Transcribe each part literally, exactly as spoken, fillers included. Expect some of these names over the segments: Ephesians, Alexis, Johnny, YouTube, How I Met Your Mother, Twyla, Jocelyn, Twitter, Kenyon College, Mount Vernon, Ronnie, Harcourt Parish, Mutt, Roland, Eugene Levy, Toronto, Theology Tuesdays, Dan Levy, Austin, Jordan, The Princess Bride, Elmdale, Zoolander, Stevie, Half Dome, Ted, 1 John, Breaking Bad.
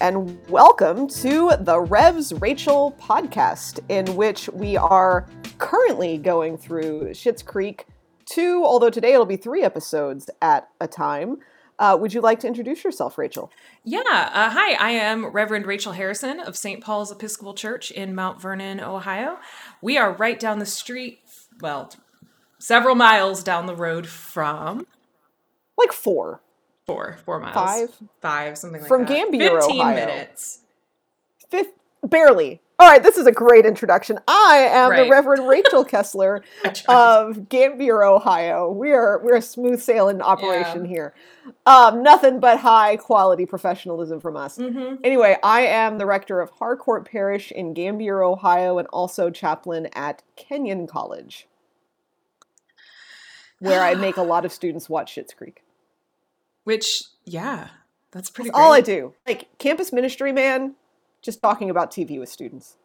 and welcome to The Revs Rachel podcast, in which we are currently going through Schitt's Creek two, although today it'll be three episodes at a time. Uh, would you like to introduce yourself, Rachel? Yeah. Uh, hi, I am Reverend Rachel Harrison of Saint Paul's Episcopal Church in Mount Vernon, Ohio. We are right down the street, well, several miles down the road from... Like four. Four. Four miles. Five. Five, something like from that. From Gambier, fifteen Ohio. minutes. Fif- barely. All right, this is a great introduction. I am right. the Reverend Rachel Kessler of Gambier, Ohio. We are we're a smooth sailing operation yeah. here. Um, nothing but high quality professionalism from us. Mm-hmm. Anyway, I am the rector of Harcourt Parish in Gambier, Ohio, and also chaplain at Kenyon College, where I make a lot of students watch Schitt's Creek. Which, yeah, that's pretty. That's great. All I do, like campus ministry, man. Just talking about T V with students.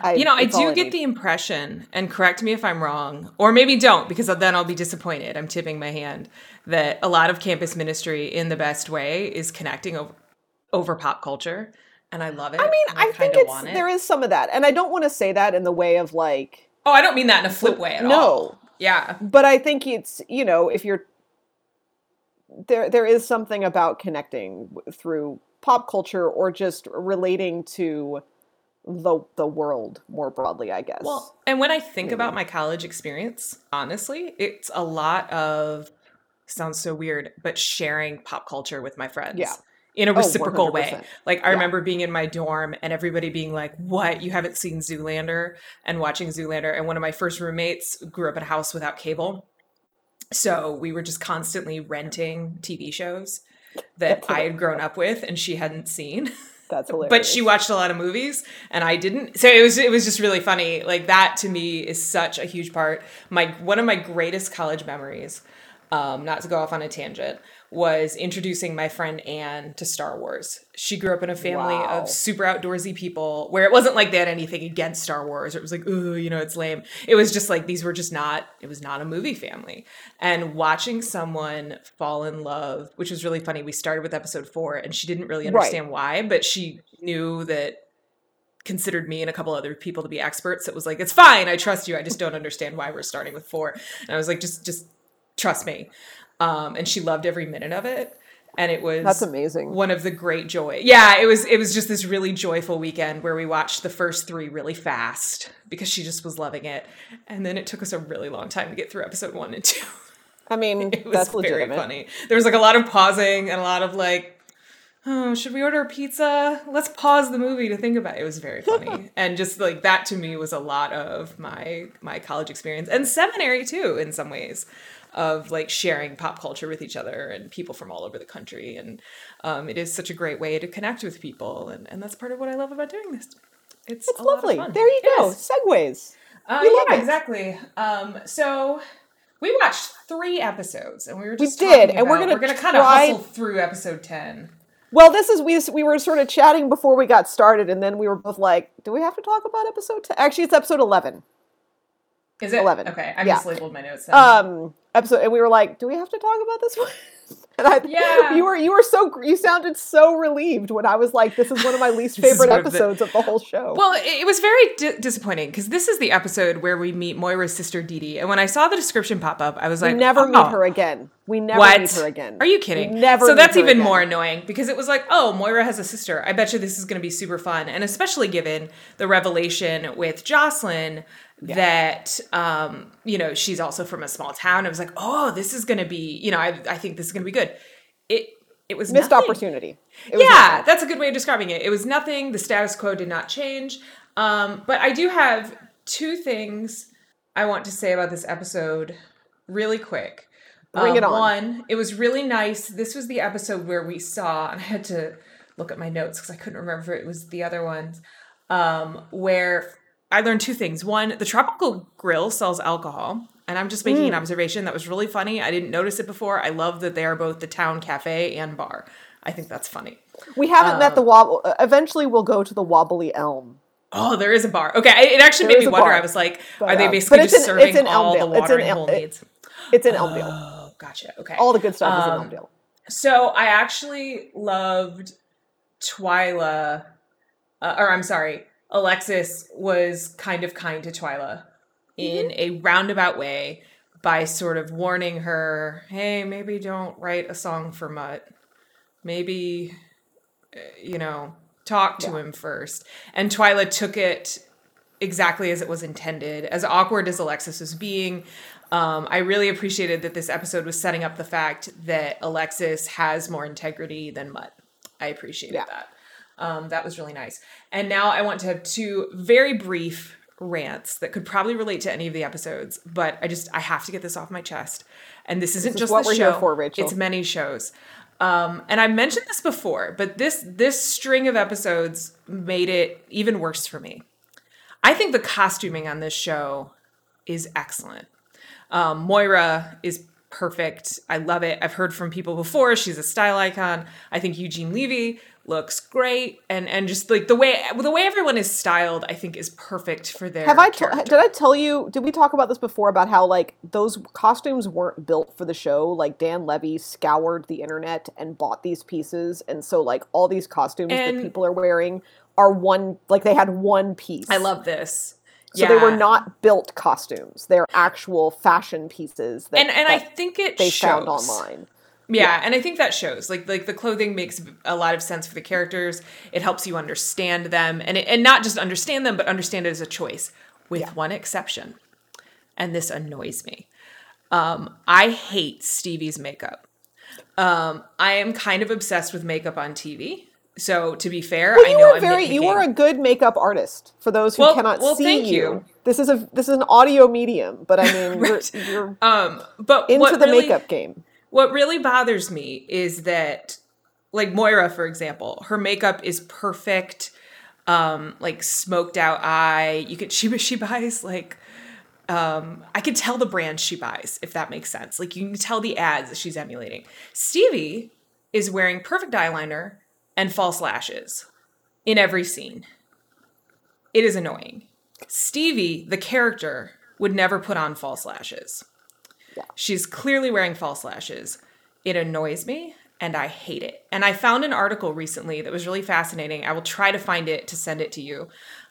I, you know, I do I get need. the impression, and correct me if I'm wrong, or maybe don't, because then I'll be disappointed. I'm tipping my hand that a lot of campus ministry in the best way is connecting over, over pop culture. And I love it. I mean, I, I think it's, it. there is some of that. And I don't want to say that in the way of like... Oh, I don't mean that in a flip way at no, all. No. Yeah. But I think it's, you know, if you're... There, there is something about connecting through... pop culture, or just relating to the the world more broadly, I guess. Well, and when I think Maybe. about my college experience, honestly, it's a lot of, sounds so weird, but sharing pop culture with my friends. Yeah. In a reciprocal oh, way. Like, I yeah. remember being in my dorm and everybody being like, what, you haven't seen Zoolander? And watching Zoolander. And one of my first roommates grew up in a house without cable. So we were just constantly renting T V shows that I had grown up with and she hadn't seen. That's hilarious. But she watched a lot of movies and I didn't. So it was it was just really funny. Like that to me is such a huge part. My one of my greatest college memories, um, not to go off on a tangent, was introducing my friend Anne to Star Wars. She grew up in a family wow. of super outdoorsy people where it wasn't like they had anything against Star Wars. Or it was like, ooh, you know, it's lame. It was just like these were just not, it was not a movie family. And watching someone fall in love, which was really funny. We started with episode four and she didn't really understand right. why, but she knew that, considered me and a couple other people to be experts. It was like, it's fine. I trust you. I just don't understand why we're starting with four. And I was like, just, just trust me. Um, and she loved every minute of it. And it was That's amazing. One of the great joy. Yeah, it was it was just this really joyful weekend where we watched the first three really fast because she just was loving it. And then it took us a really long time to get through episode one and two. I mean, it was that's very legitimate. funny. There was like a lot of pausing and a lot of like, oh, should we order a pizza? Let's pause the movie to think about it. It was very funny. And just like that to me was a lot of my my college experience and seminary too in some ways. Of like sharing pop culture with each other and people from all over the country. And um, it is such a great way to connect with people. And, and that's part of what I love about doing this. It's, it's a lovely. Lot of fun. There you it go. Is. Segues. Uh, we love yeah, it. Exactly. Um, so we watched three episodes and we were just we did. About, and we're going to kind of hustle through episode ten. Well, this is, we we were sort of chatting before we got started and then we were both like, do we have to talk about episode ten? Actually, it's episode eleven. Is it? eleven. Okay. I yeah. just labeled my notes. Then. Um, episode, and we were like, do we have to talk about this one? And I, yeah. you were, you were so, you sounded so relieved when I was like, this is one of my least favorite episodes of the, of the whole show. Well, it, it was very di- disappointing because this is the episode where we meet Moira's sister, Dee Dee. And when I saw the description pop up, I was like, we never oh, meet her again. We never what? meet her again. Are you kidding? We never. So that's even again. more annoying because it was like, oh, Moira has a sister. I bet you this is going to be super fun. And especially given the revelation with Jocelyn, Yeah. that, um, you know, she's also from a small town. I was like, oh, this is going to be, you know, I I think this is going to be good. It it was Missed nothing. opportunity. It yeah, was that's a good way of describing it. It was nothing. The status quo did not change. Um, but I do have two things I want to say about this episode really quick. Bring um, it on. One, it was really nice. This was the episode where we saw, and I had to look at my notes because I couldn't remember if it was the other ones, um, where... I learned two things. One, the Tropical Grill sells alcohol. And I'm just making mm. an observation that was really funny. I didn't notice it before. I love that they are both the town cafe and bar. I think that's funny. We haven't um, met the Wobble. Eventually, we'll go to the Wobbly Elm. Oh, there is a bar. Okay. It actually there made me wonder. Bar. I was like, but, are they basically just an, serving all Elmdale. the watering hole El- needs? It's in Elmdale. Oh, gotcha. Okay. All the good stuff um, is in Elmdale. So I actually loved... Twyla, uh, or I'm sorry, Alexis was kind of kind to Twyla in mm-hmm. a roundabout way by sort of warning her, hey, maybe don't write a song for Mutt. Maybe, you know, talk to yeah. him first. And Twyla took it exactly as it was intended. As awkward as Alexis was being, um, I really appreciated that this episode was setting up the fact that Alexis has more integrity than Mutt. I appreciated yeah. that. Um, that was really nice. And now I want to have two very brief rants that could probably relate to any of the episodes, but I just, I have to get this off my chest. And this isn't this is just what the we're show. Here for, Rachel. It's many shows. Um, and I mentioned this before, but this, this string of episodes made it even worse for me. I think the costuming on this show is excellent. Um, Moira is perfect. I love it. I've heard from people before. She's a style icon. I think Eugene Levy looks great. And, and just like the way, the way everyone is styled, I think is perfect for their Have I t- Did I tell you, did we talk about this before about how like those costumes weren't built for the show? Like Dan Levy scoured the internet and bought these pieces. And so like all these costumes and that people are wearing are one, like they had one piece. I love this. So yeah. they were not built costumes. They're actual fashion pieces that, and, and that I think it they shows. Found online. Yeah, yeah, and I think that shows. Like like the clothing makes a lot of sense for the characters. It helps you understand them. And it, and not just understand them, but understand it as a choice. With yeah. one exception. And this annoys me. Um, I hate Stevie's makeup. Um, I am kind of obsessed with makeup on T V. So to be fair, well, I know I'm very, you are a good makeup artist. For those who well, cannot well, see thank you, you, this is a this is an audio medium. But I mean, right. you're, you're um, but into what the really, makeup game. What really bothers me is that, like Moira, for example, her makeup is perfect. Um, like smoked out eye. You could she she buys like. Um, I could tell the brand she buys, if that makes sense. Like you can tell the ads that she's emulating. Stevie is wearing perfect eyeliner and false lashes in every scene. It is annoying. Stevie, the character, would never put on false lashes. Yeah. She's clearly wearing false lashes. It annoys me, and I hate it. And I found an article recently that was really fascinating. I will try to find it to send it to you,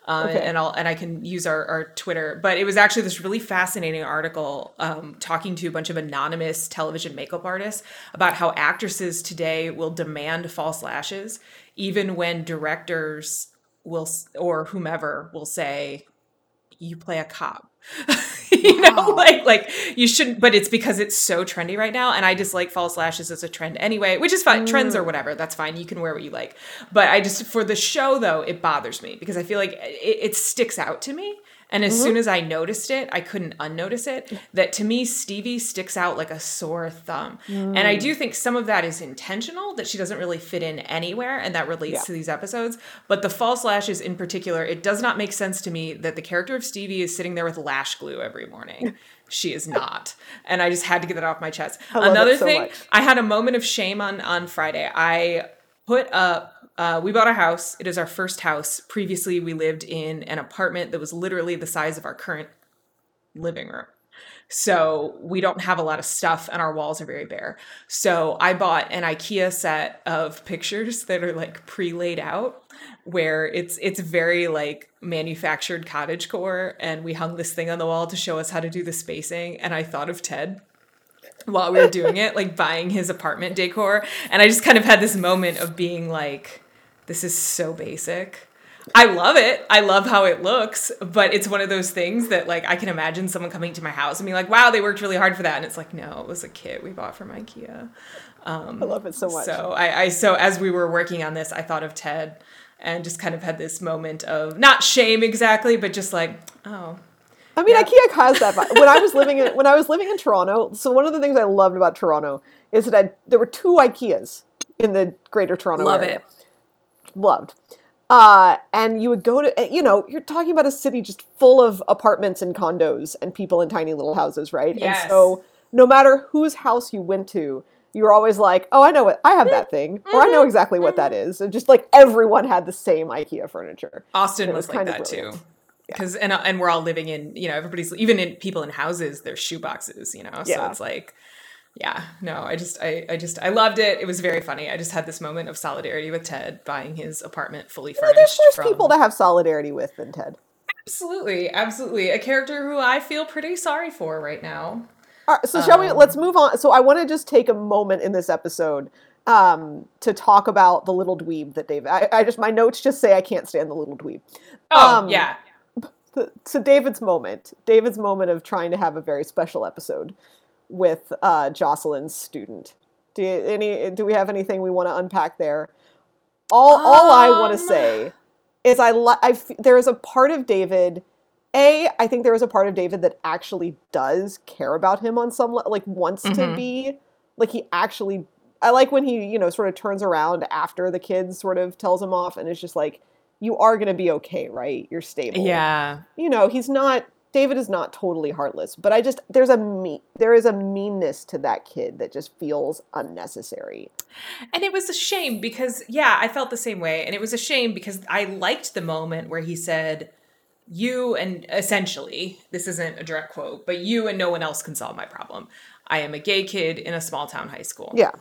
um, okay. and I'll and I can use our, our Twitter. But it was actually this really fascinating article um, talking to a bunch of anonymous television makeup artists about how actresses today will demand false lashes, even when directors will or whomever will say, "You play a cop." You know, wow. like, like you shouldn't, but it's because it's so trendy right now. And I just like false lashes as a trend anyway, which is fine. Mm. Trends or whatever. That's fine. You can wear what you like. But I just, for the show though, it bothers me because I feel like it, it sticks out to me. And as mm-hmm. soon as I noticed it, I couldn't unnotice it. That to me, Stevie sticks out like a sore thumb. Mm. And I do think some of that is intentional, that she doesn't really fit in anywhere. And that relates yeah. to these episodes. But the false lashes in particular, it does not make sense to me that the character of Stevie is sitting there with lash glue every morning. She is not. And I just had to get that off my chest. I love Another it so thing, much. I had a moment of shame on, on Friday. I put up. Uh, we bought a house. It is our first house. Previously, we lived in an apartment that was literally the size of our current living room. So we don't have a lot of stuff and our walls are very bare. So I bought an IKEA set of pictures that are like pre-laid out where it's it's very like manufactured cottagecore. And we hung this thing on the wall to show us how to do the spacing. And I thought of Ted while we were doing it, like buying his apartment decor. And I just kind of had this moment of being like, this is so basic. I love it. I love how it looks, but it's one of those things that like, I can imagine someone coming to my house and being like, wow, they worked really hard for that. And it's like, no, it was a kit we bought from IKEA. Um, I love it so much. So I, I, so as we were working on this, I thought of Ted and just kind of had this moment of not shame exactly, but just like, oh, I mean, yeah. IKEA caused that vibe. When I was living in when I was living in Toronto, so one of the things I loved about Toronto is that I, there were two IKEAs in the Greater Toronto Love area. Love it, loved, uh, and you would go to you know you're talking about a city just full of apartments and condos and people in tiny little houses, right? Yes. And so no matter whose house you went to, you were always like, oh, I know what I have that thing, mm-hmm. or I know exactly what that is. And just like everyone had the same IKEA furniture. Austin was, was like that brilliant. Too. Because yeah. and and we're all living in, you know, everybody's, even in people in houses, they're shoeboxes, you know, so yeah. it's like, Yeah, no, I just, I, I just, I loved it. It was very funny. I just had this moment of solidarity with Ted buying his apartment fully you furnished. Know, there's worse from... people to have solidarity with than Ted. Absolutely, absolutely. A character who I feel pretty sorry for right now. All right, so um, shall we, let's move on. So I want to just take a moment in this episode um, to talk about the little dweeb that David, I, I just, my notes just say I can't stand the little dweeb. Oh, um, yeah. So David's moment, David's moment of trying to have a very special episode with uh, Jocelyn's student. Do you, any? Do we have anything we want to unpack there? All um, all I want to say is I, I there is a part of David. A, I think there is a part of David that actually does care about him on some level. Like wants mm-hmm. to be like he actually. I like when he you know sort of turns around after the kid sort of tells him off and is just like, "You are going to be okay, right? You're stable." Yeah. You know, he's not. David is not totally heartless, but I just there's a mean there is a meanness to that kid that just feels unnecessary. And it was a shame because yeah, I felt the same way, and it was a shame because I liked the moment where he said, "You and essentially, this isn't a direct quote, but you and no one else can solve my problem. I am a gay kid in a small town high school." Yeah.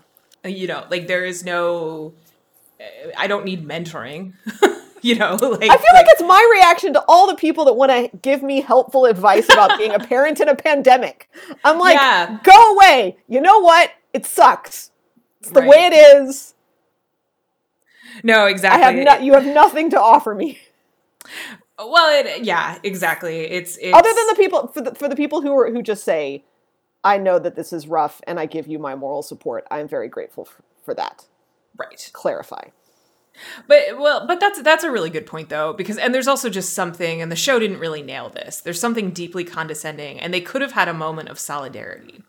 You know, like there is no I don't need mentoring. You know, like, I feel like, like it's my reaction to all the people that want to give me helpful advice about being a parent in a pandemic. I'm like, yeah. Go away. You know what? It sucks. It's the right. way it is. No, exactly. I have no, you have nothing to offer me. Well, it, yeah, exactly. It's, it's other than the people for the, for the people who are who just say, "I know that this is rough, and I give you my moral support. I'm very grateful for, for that." Right. Clarify. But well, but that's that's a really good point though, because and there's also just something, and the show didn't really nail this. There's something deeply condescending, and they could have had a moment of solidarity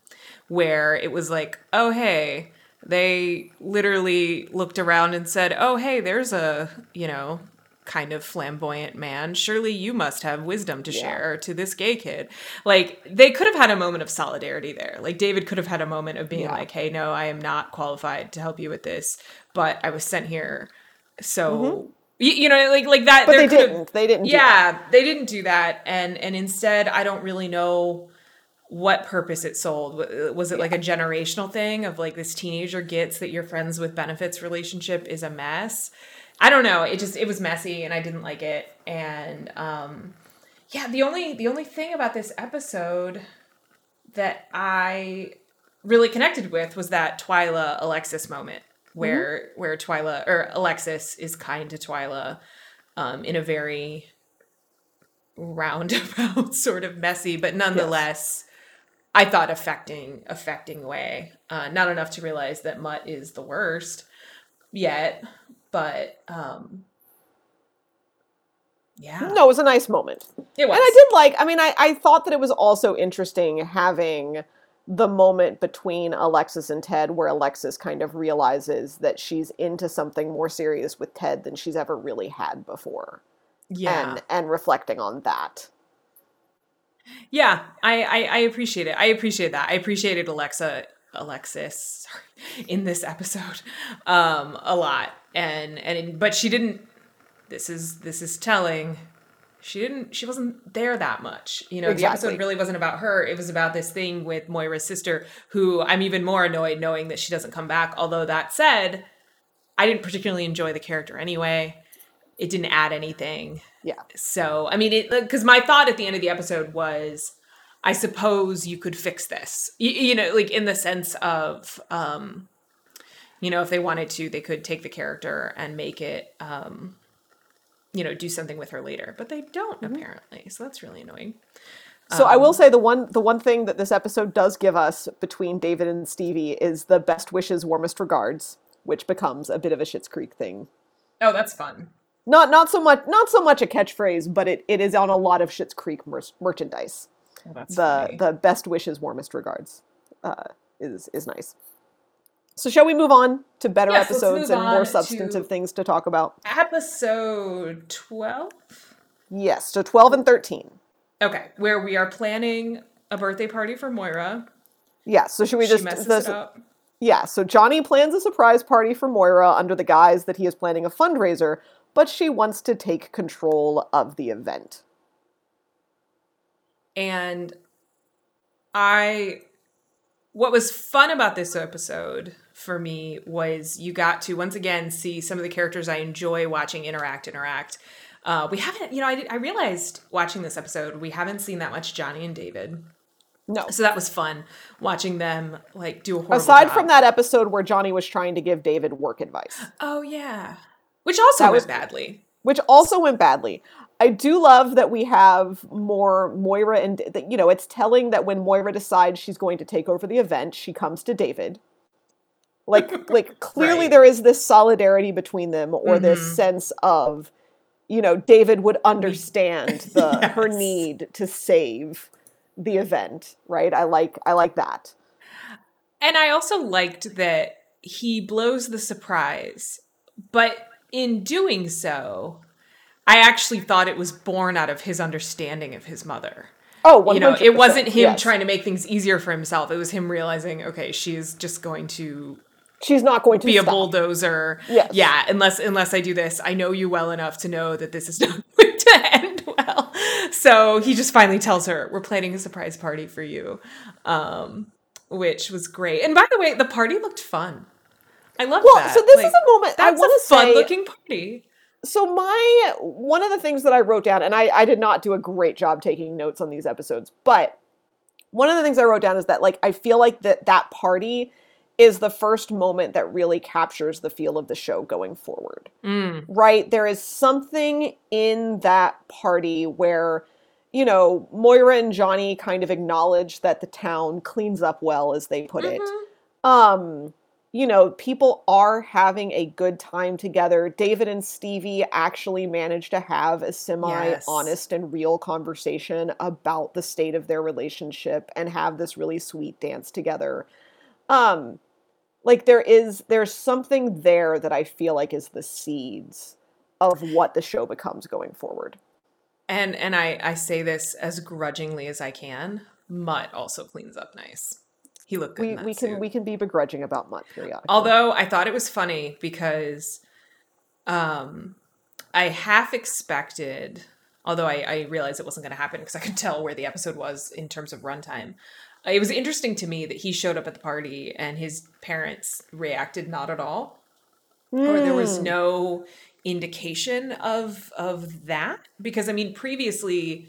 where it was like, oh hey, they literally looked around and said, oh hey, there's a you know kind of flamboyant man. Surely you must have wisdom to yeah. share to this gay kid. Like they could have had a moment of solidarity there. Like David could have had a moment of being yeah. like, hey, no, I am not qualified to help you with this, but I was sent here. So, mm-hmm. you, you know, like like that. But they didn't. They didn't. Yeah, do that. They didn't do that. And and instead, I don't really know what purpose it sold. Was it yeah. like a generational thing of like this teenager gets that your friends with benefits relationship is a mess? I don't know. It just it was messy and I didn't like it. And um, yeah, the only the only thing about this episode that I really connected with was that Twyla Alexis moment. Where mm-hmm. where Twyla or Alexis is kind to Twyla um, in a very roundabout, sort of messy, but nonetheless, yes. I thought affecting affecting way. Uh, not enough to realize that Mutt is the worst yet, but um, yeah, no, it was a nice moment. It was, and I did like. I mean, I I thought that it was also interesting having the moment between Alexis and Ted where Alexis kind of realizes that she's into something more serious with Ted than she's ever really had before. Yeah. And, and reflecting on that. Yeah, I, I, I appreciate it. I appreciate that. I appreciated Alexa, Alexis sorry, in this episode um, a lot. And, and, but she didn't, this is, this is telling. She didn't, she wasn't there that much. You know, exactly. The episode really wasn't about her. It was about this thing with Moira's sister, who I'm even more annoyed knowing that she doesn't come back. Although that said, I didn't particularly enjoy the character anyway. It didn't add anything. Yeah. So, I mean, it, because my thought at the end of the episode was, I suppose you could fix this. You, you know, like in the sense of, um, you know, if they wanted to, they could take the character and make it, um, you know, do something with her later, but they don't mm-hmm. apparently. So that's really annoying. So um, I will say the one, the one thing that this episode does give us between David and Stevie is the best wishes, warmest regards, which becomes a bit of a Schitt's Creek thing. Oh, that's fun. Not, not so much, not so much a catchphrase, but it, it is on a lot of Schitt's Creek mer- merchandise. Oh, that's the, funny. The best wishes, warmest regards, uh, is, is nice. So shall we move on to better yes, episodes and more substantive things to talk about? Episode twelve? Yes, so twelve and thirteen. Okay, where we are planning a birthday party for Moira. Yeah, so should we just... She messes the, it up. Yeah, so Johnny plans a surprise party for Moira under the guise that he is planning a fundraiser, but she wants to take control of the event. And I... what was fun about this episode for me was you got to, once again, see some of the characters I enjoy watching interact, interact. Uh, we haven't, you know, I, did, I realized watching this episode, we haven't seen that much Johnny and David. No. So that was fun, watching them, like, do a horrible Aside job. From that episode where Johnny was trying to give David work advice. Oh, yeah. Which also that went was, badly. Which also went badly. I do love that we have more Moira, and, you know, it's telling that when Moira decides she's going to take over the event, she comes to David. Like, like clearly right. There is this solidarity between them, or mm-hmm. this sense of, you know, David would understand the yes. her need to save the event, right? I like I like that. And I also liked that he blows the surprise, but in doing so, I actually thought it was born out of his understanding of his mother. Oh, one hundred percent. You know, it wasn't him yes. trying to make things easier for himself. It was him realizing, okay, she is just going to She's not going to be stop. a bulldozer. Yes. Yeah, unless unless I do this. I know you well enough to know that this is not going to end well. So he just finally tells her, we're planning a surprise party for you, um, which was great. And by the way, the party looked fun. I love well, that. So this like, is a moment I want to say. That's a fun-looking party. So my one of the things that I wrote down, and I, I did not do a great job taking notes on these episodes, but one of the things I wrote down is that, like, I feel like that that party is the first moment that really captures the feel of the show going forward, mm. right? There is something in that party where, you know, Moira and Johnny kind of acknowledge that the town cleans up well, as they put mm-hmm. it. Um, you know, people are having a good time together. David and Stevie actually managed to have a semi-honest yes. and real conversation about the state of their relationship and have this really sweet dance together. Um, Like there is, there's something there that I feel like is the seeds of what the show becomes going forward. And and I, I say this as grudgingly as I can. Mutt also cleans up nice. He looked good. We, in that we can suit. we can be begrudging about Mutt periodically. Although I thought it was funny because, um, I half expected. Although I, I realized it wasn't going to happen because I could tell where the episode was in terms of runtime. It was interesting to me that he showed up at the party and his parents reacted not at all. Mm. Or there was no indication of of that. Because, I mean, previously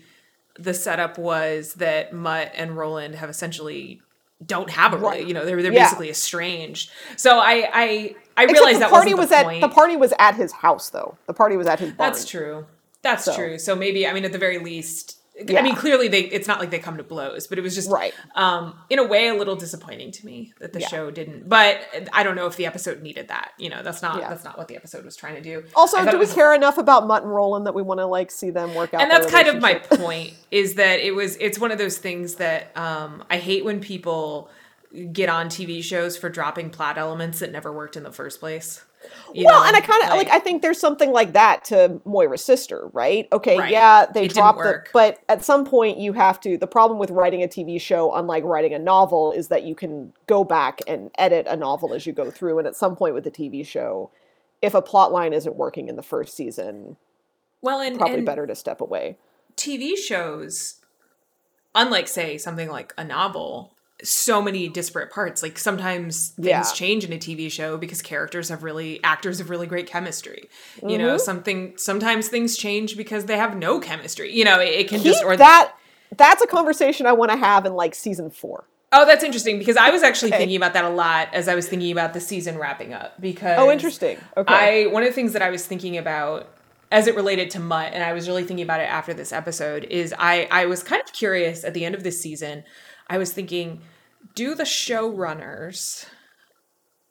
the setup was that Mutt and Roland have essentially don't have a right. you know, they're they're yeah. basically estranged. So I I, I realized that wasn't the was point. At, the party was at his house, though. The party was at his barn. That's true. That's so. true. So maybe, I mean, at the very least... Yeah. I mean, clearly, they it's not like they come to blows, but it was just, right. um, in a way, a little disappointing to me that the yeah. show didn't. But I don't know if the episode needed that. You know, that's not yeah. that's not what the episode was trying to do. Also, do we care a- enough about Mutt and Roland that we want to, like, see them work out? And that's kind of my point, is that it was it's one of those things that um, I hate when people get on T V shows for dropping plot elements that never worked in the first place. You well, know, and I kind of like, like, I think there's something like that to Moira's sister, right? Okay, right. yeah, they dropped it, but at some point you have to, the problem with writing a T V show, unlike writing a novel, is that you can go back and edit a novel as you go through, and at some point with a T V show, if a plot line isn't working in the first season, well, and, probably and better to step away. T V shows, unlike, say, something like a novel... so many disparate parts. Like sometimes things yeah. change in a T V show because characters have really, actors have really great chemistry. Mm-hmm. You know, something, sometimes things change because they have no chemistry. You know, it, it can Keep just... Or that, that's a conversation I want to have in like season four. Oh, that's interesting because I was actually okay. thinking about that a lot as I was thinking about the season wrapping up because... Oh, interesting. Okay. I, one of the things that I was thinking about as it related to Mutt, and I was really thinking about it after this episode, is I, I was kind of curious at the end of this season... I was thinking, do the showrunners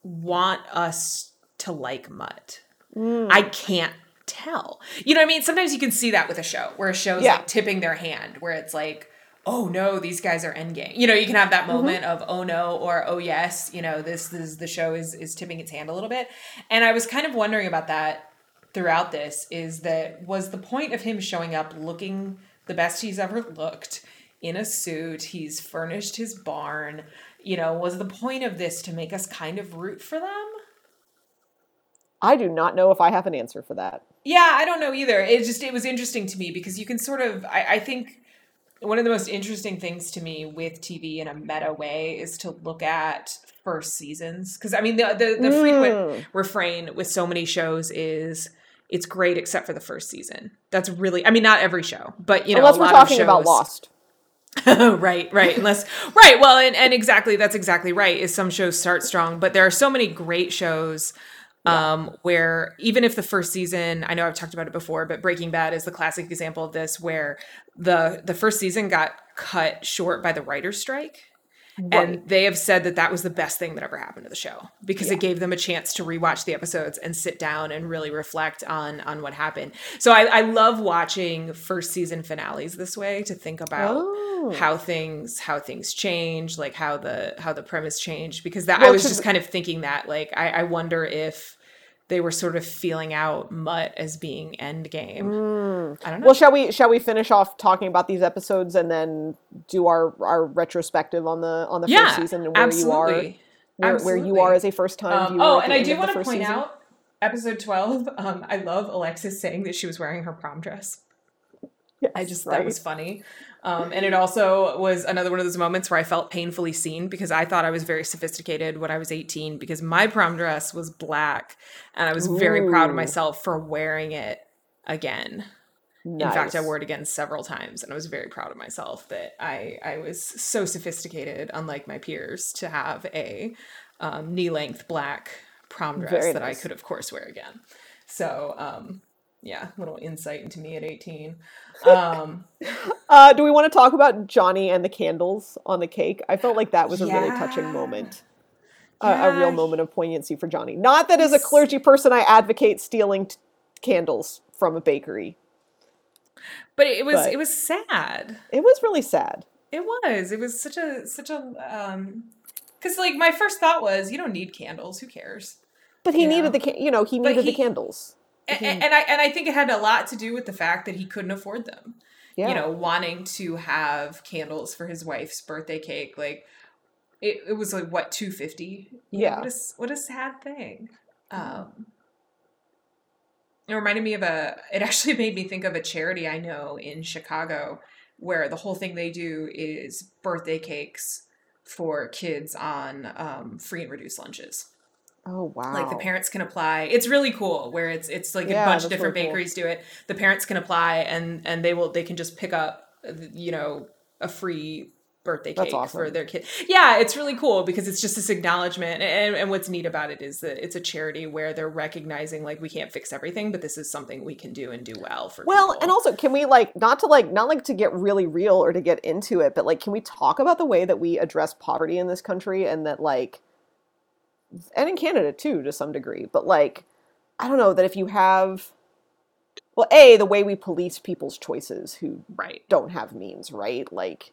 want us to like Mutt? Mm. I can't tell. You know what I mean? Sometimes you can see that with a show, where a show's yeah. like tipping their hand, where it's like, oh no, these guys are endgame. You know, you can have that moment mm-hmm. of, oh no, or oh yes, you know, this, this the show is is tipping its hand a little bit. And I was kind of wondering about that throughout this, is that was the point of him showing up looking the best he's ever looked, in a suit, he's furnished his barn. You know, was the point of this to make us kind of root for them? I do not know if I have an answer for that. Yeah, I don't know either. It just, it was interesting to me because you can sort of, I, I think one of the most interesting things to me with T V in a meta way is to look at first seasons. Because, I mean, the the, the mm. frequent refrain with so many shows is it's great except for the first season. That's really – I mean, not every show. But, you know, Unless a lot of shows – Unless we're talking about Lost. right, right. Unless – right. Well, and, and exactly – that's exactly right is some shows start strong. But there are so many great shows – Yeah. Um, where even if the first season, I know I've talked about it before, but Breaking Bad is the classic example of this, where the the first season got cut short by the writer's strike. Right. And they have said that that was the best thing that ever happened to the show, because yeah. it gave them a chance to rewatch the episodes and sit down and really reflect on on what happened. So I, I love watching first season finales this way, to think about oh. how things how things change, like how the how the premise changed. Because that well, I was just kind of thinking that, like, I, I wonder if they were sort of feeling out Mutt as being endgame. Mm. I don't know. Well, shall we shall we finish off talking about these episodes and then do our, our retrospective on the on the yeah, first season and where absolutely. you are where, where you are as a first time viewer? Um, oh, and I do want to point season? out episode twelve. Um, I love Alexis saying that she was wearing her prom dress. Yes, I just right? that was funny. Um, and it also was another one of those moments where I felt painfully seen, because I thought I was very sophisticated when I was eighteen, because my prom dress was black and I was Ooh. very proud of myself for wearing it again. Nice. In fact, I wore it again several times, and I was very proud of myself that I, I was so sophisticated, unlike my peers, to have a um, knee-length black prom dress very that nice. I could, of course, wear again. So, um yeah, little insight into me at eighteen. Um, uh, do we want to talk about Johnny and the candles on the cake? I felt like that was a yeah. really touching moment. Yeah. Uh, a real moment of poignancy for Johnny. Not that as a clergy person I advocate stealing t- candles from a bakery. But it was but it was sad. It was really sad. It was. It was such a such a um, 'cause like my first thought was, you don't need candles, who cares? But he you needed know? the ca- you know, he needed he, the candles. Mm-hmm. And, and I and I think it had a lot to do with the fact that he couldn't afford them. Yeah. You know, wanting to have candles for his wife's birthday cake, like it, it was like what two fifty. Yeah. Know, what a what a sad thing. Um, it reminded me of a. It actually made me think of a charity I know in Chicago, where the whole thing they do is birthday cakes for kids on um, free and reduced lunches. Oh, wow. Like the parents can apply. It's really cool where it's it's like yeah, a bunch of different really bakeries cool. do it. The parents can apply and and they will they can just pick up, you know, a free birthday cake awesome. for their kid. Yeah, it's really cool because it's just this acknowledgement. And, and what's neat about it is that it's a charity where they're recognizing, like, we can't fix everything, but this is something we can do and do well for Well, people. And also, can we like not to like not like to get really real or to get into it, but like, can we talk about the way that we address poverty in this country, and that like and in Canada too, to some degree, but like, I don't know that if you have, well, A, the way we police people's choices who right. don't have means, right? Like,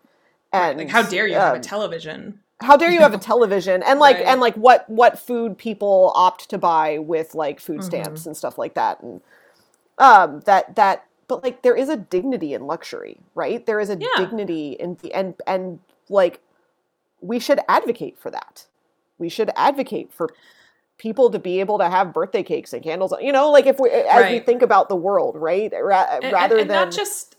and like, how dare you um, have a television? How dare you have a television? And like, right. and like what, what food people opt to buy with like food stamps mm-hmm. and stuff like that. And, um, that, that, but like, there is a dignity in luxury, right? There is a yeah. dignity in the, and, and like, we should advocate for that. We should advocate for people to be able to have birthday cakes and candles. You know, like if we, as right. we think about the world, right? Ra- and, rather and, and than not just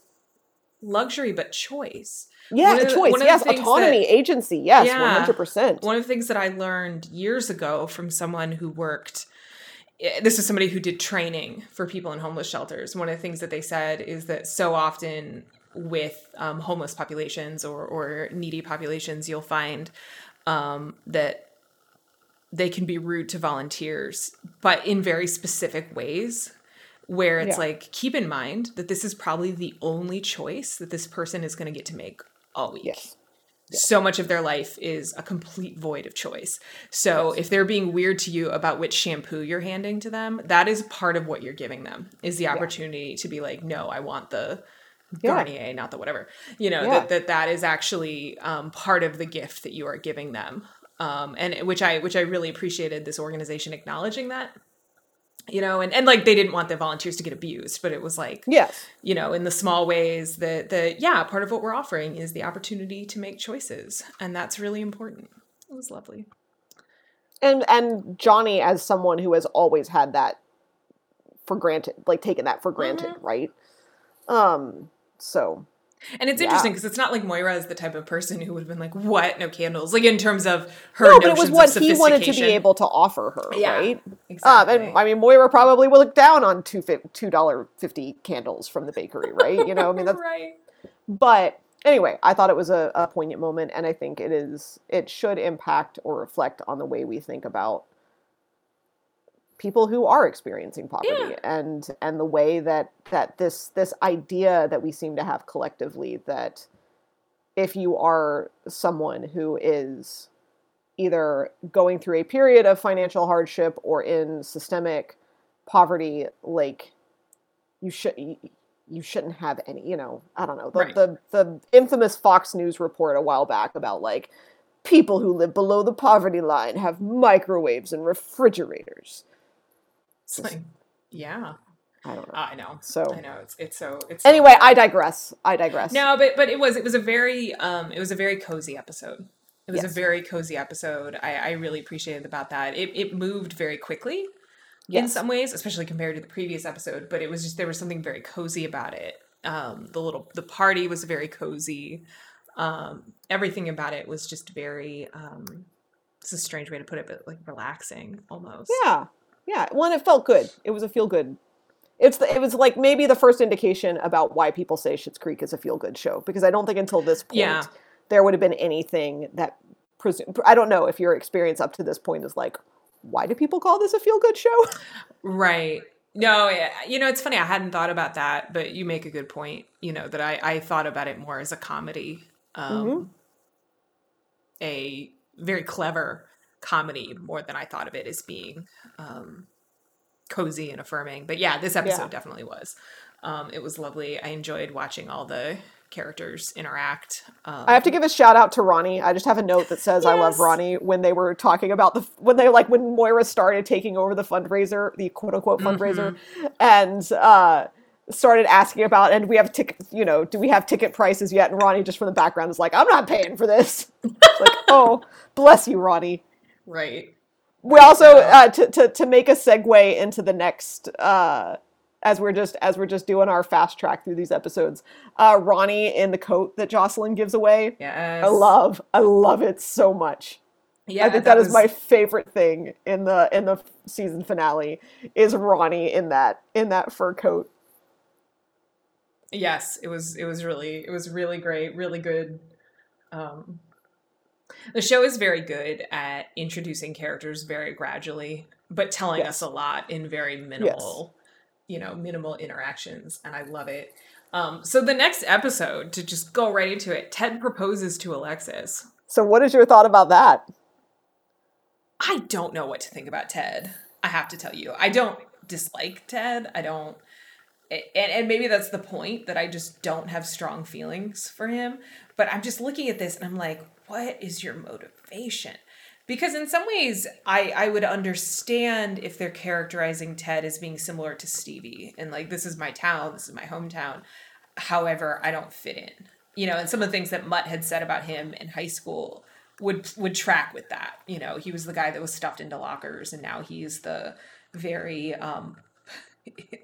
luxury, but choice. Yeah, the, choice. Yes, autonomy, that, agency. Yes, one hundred percent. One of the things that I learned years ago from someone who worked. This is somebody who did training for people in homeless shelters. One of the things that they said is that so often with um, homeless populations or or needy populations, you'll find um, that. They can be rude to volunteers, but in very specific ways where it's yeah. like, keep in mind that this is probably the only choice that this person is going to get to make all week. Yes. Yes. So much of their life is a complete void of choice. So yes. if they're being weird to you about which shampoo you're handing to them, that is part of what you're giving them, is the opportunity yeah. to be like, no, I want the Garnier, yeah. not the whatever, you know, yeah. that, that that is actually um, part of the gift that you are giving them. Um, and which I, which I really appreciated this organization acknowledging that, you know, and, and like, they didn't want the volunteers to get abused, but it was like, yes, you know, in the small ways that the, yeah, part of what we're offering is the opportunity to make choices. And that's really important. It was lovely. And, and Johnny, as someone who has always had that for granted, like taken that for granted. Mm-hmm. Right. Um, so And it's yeah. interesting because it's not like Moira is the type of person who would have been like, what? No candles. Like in terms of her no, but it was what he wanted to be able to offer her, yeah, right? Exactly. Um, and I mean, Moira probably will look down on two dollars and fifty cents candles from the bakery, right? You know, I mean, that's right. But anyway, I thought it was a, a poignant moment. And I think it is, it should impact or reflect on the way we think about people who are experiencing poverty, yeah. and and the way that that this this idea that we seem to have collectively that if you are someone who is either going through a period of financial hardship or in systemic poverty, like you should you shouldn't have any, you know, I don't know, the right. the, the infamous Fox News report a while back about like people who live below the poverty line have microwaves and refrigerators. It's like, yeah, I don't know. Uh, I know. So I know it's it's so it's anyway. So I digress. I digress. No, but but it was it was a very um it was a very cozy episode. It was yes. a very cozy episode. I, I really appreciated about that. It it moved very quickly yes. in some ways, especially compared to the previous episode. But it was just there was something very cozy about it. Um, the little the party was very cozy. Um, everything about it was just very. Um, it's a strange way to put it, but like relaxing almost. Yeah. Yeah, well, and it felt good. It was a feel-good. It's the, it was like maybe the first indication about why people say Schitt's Creek is a feel-good show, because I don't think until this point yeah. there would have been anything that presume. I don't know if your experience up to this point is like, why do people call this a feel-good show? Right. No, you know, it's funny. I hadn't thought about that, but you make a good point, you know, that I, I thought about it more as a comedy, um, mm-hmm. a very clever comedy more than I thought of it as being um, cozy and affirming. But yeah, this episode yeah. definitely was. Um, it was lovely. I enjoyed watching all the characters interact. Um, I have to give a shout out to Ronnie. I just have a note that says yes. I love Ronnie when they were talking about the, when they like, when Moira started taking over the fundraiser, the quote unquote fundraiser mm-hmm. and uh, started asking about, and we have tickets, you know, do we have ticket prices yet? And Ronnie just from the background is like, I'm not paying for this. It's like, oh, bless you, Ronnie. Right. We also uh, to to to make a segue into the next uh, as we're just as we're just doing our fast track through these episodes. Uh, Ronnie in the coat that Jocelyn gives away. Yes, I love I love it so much. Yeah, I think that, that was... is my favorite thing in the in the season finale is Ronnie in that in that fur coat. Yes, it was it was really it was really great, really good. Um, The show is very good at introducing characters very gradually, but telling yes. us a lot in very minimal, yes. you know, minimal interactions. And I love it. Um, so the next episode, to just go right into it, Ted proposes to Alexis. So what is your thought about that? I don't know what to think about Ted. I have to tell you, I don't dislike Ted. I don't. And, and maybe that's the point, that I just don't have strong feelings for him. But I'm just looking at this and I'm like, what is your motivation? Because in some ways, I, I would understand if they're characterizing Ted as being similar to Stevie. And like, this is my town, this is my hometown. However, I don't fit in. You know, and some of the things that Mutt had said about him in high school would would track with that. You know, he was the guy that was stuffed into lockers, and now he's the very... um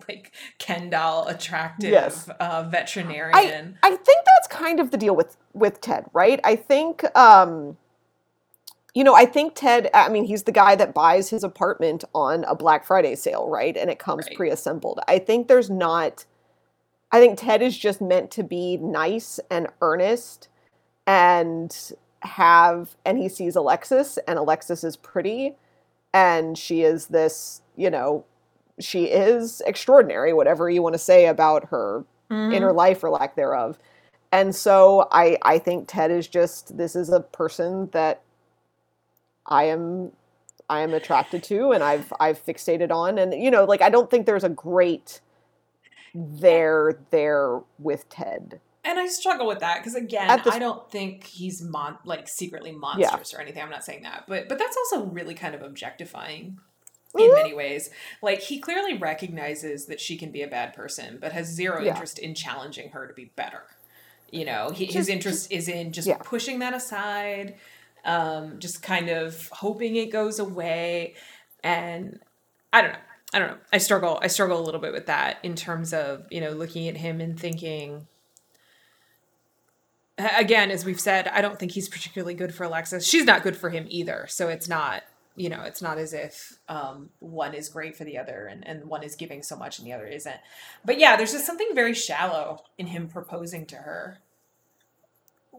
like Ken doll attractive yes. uh, veterinarian. I, I think that's kind of the deal with, with Ted, right? I think, um, you know, I think Ted, I mean, he's the guy that buys his apartment on a Black Friday sale, right? And it comes right. pre-assembled. I think there's not, I think Ted is just meant to be nice and earnest and have, and he sees Alexis, and Alexis is pretty, and she is this, you know, she is extraordinary, whatever you want to say about her mm-hmm. inner life or lack thereof. And so I, I think Ted is just, this is a person that I am, I am attracted to, and I've, I've fixated on. And, you know, like, I don't think there's a great there, there with Ted. And I struggle with that because, again, this, I don't think he's mon- like secretly monstrous yeah. or anything. I'm not saying that, but, but that's also really kind of objectifying in many ways. Like, he clearly recognizes that she can be a bad person, but has zero yeah. interest in challenging her to be better. You know, he, just, his interest is in just yeah. pushing that aside, um, just kind of hoping it goes away. And I don't know. I don't know. I struggle. I struggle a little bit with that in terms of, you know, looking at him and thinking, again, as we've said, I don't think he's particularly good for Alexis. She's not good for him either. So it's not, you know, it's not as if um, one is great for the other and, and one is giving so much and the other isn't. But yeah, there's just something very shallow in him proposing to her.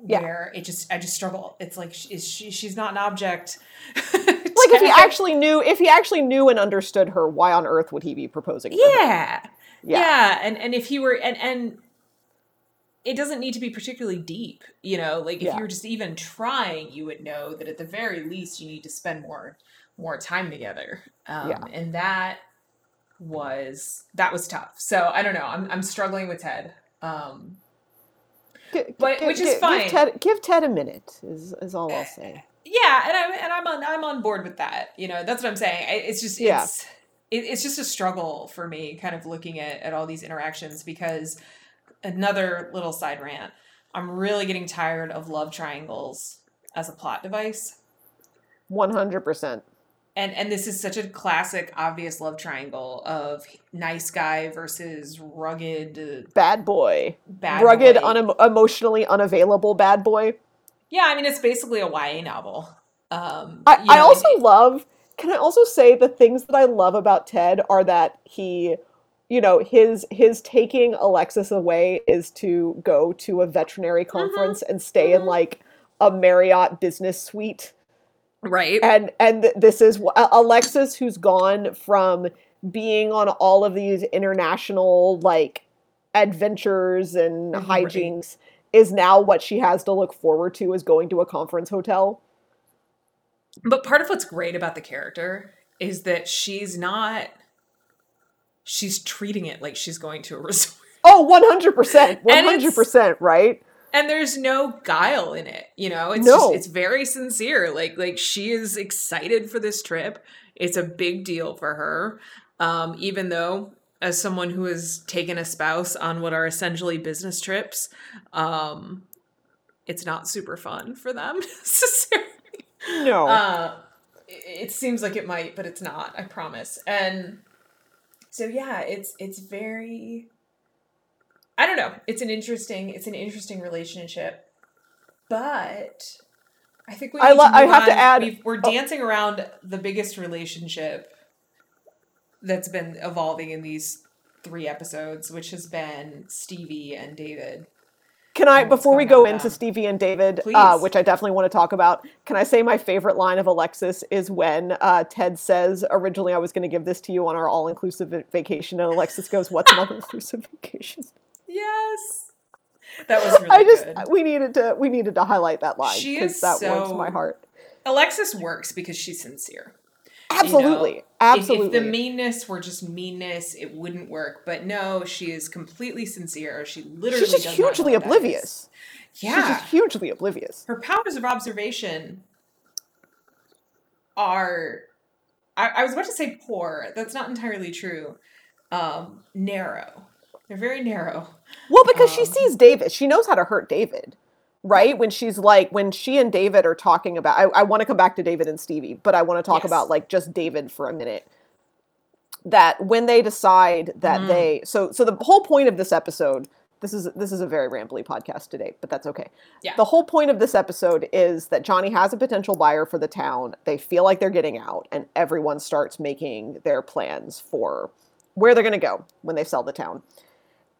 Yeah. Where it just, I just struggle. It's like, she, is she, she's not an object. Like if he actually knew, if he actually knew and understood her, why on earth would he be proposing? Yeah. Her? Yeah. Yeah. And, and if he were, and, and it doesn't need to be particularly deep, you know, like if yeah. you were just even trying, you would know that at the very least you need to spend more, more time together. Um, yeah. And that was, that was tough. So I don't know. I'm, I'm struggling with Ted. Um, G- but, g- which is g- fine. Give Ted, give Ted a minute is, is all I'll say. Yeah, and I'm and I'm on I'm on board with that. You know, that's what I'm saying. It's just yeah. it's it, it's just a struggle for me, kind of looking at, at all these interactions, because another little side rant. I'm really getting tired of love triangles as a plot device. one hundred percent. And and this is such a classic, obvious love triangle of nice guy versus rugged... Bad boy. Bad rugged, boy. Un- emotionally unavailable bad boy. Yeah, I mean, it's basically a Y A novel. Um, I, you know, I also I mean, love... Can I also say the things that I love about Ted are that he... You know, his his taking Alexis away is to go to a veterinary conference mm-hmm. and stay mm-hmm. in, like, a Marriott business suite. Right. And and this is Alexis, who's gone from being on all of these international, like, adventures and mm-hmm. hijinks, is now what she has to look forward to is going to a conference hotel. But part of what's great about the character is that she's not, she's treating it like she's going to a resort. Oh, one hundred percent. one hundred percent, right? And there's no guile in it, you know? It's no. just, it's very sincere. Like, like she is excited for this trip. It's a big deal for her. Um, even though, as someone who has taken a spouse on what are essentially business trips, um, it's not super fun for them necessarily. No. Uh, it, it seems like it might, but it's not, I promise. And so, yeah, it's it's very... I don't know. It's an interesting, it's an interesting relationship, but I think we. I, lo- I have on. to add We've, we're oh. dancing around the biggest relationship that's been evolving in these three episodes, which has been Stevie and David. Can I, before we go into Stevie and David, uh, which I definitely want to talk about, can I say my favorite line of Alexis is when uh, Ted says, originally I was going to give this to you on our all-inclusive vacation, and Alexis goes, what's an all-inclusive vacation? Yes, that was really good. I just good. we needed to we needed to highlight that line because that so, warms my heart. Alexis works because she's sincere. Absolutely, you know, absolutely. If, if the meanness were just meanness, it wouldn't work. But no, she is completely sincere. She literally she's just does hugely not know oblivious. That yeah, she's just hugely oblivious. Her powers of observation are, I, I was about to say poor. That's not entirely true. Um, narrow. They're very narrow. Well, because um, she sees David. She knows how to hurt David, right? When she's like, when she and David are talking about, I, I want to come back to David and Stevie, but I want to talk yes. about like just David for a minute. That when they decide that mm. they, so so the whole point of this episode, this is this is a very rambly podcast today, but that's okay. Yeah. The whole point of this episode is that Johnny has a potential buyer for the town. They feel like they're getting out, and everyone starts making their plans for where they're going to go when they sell the town.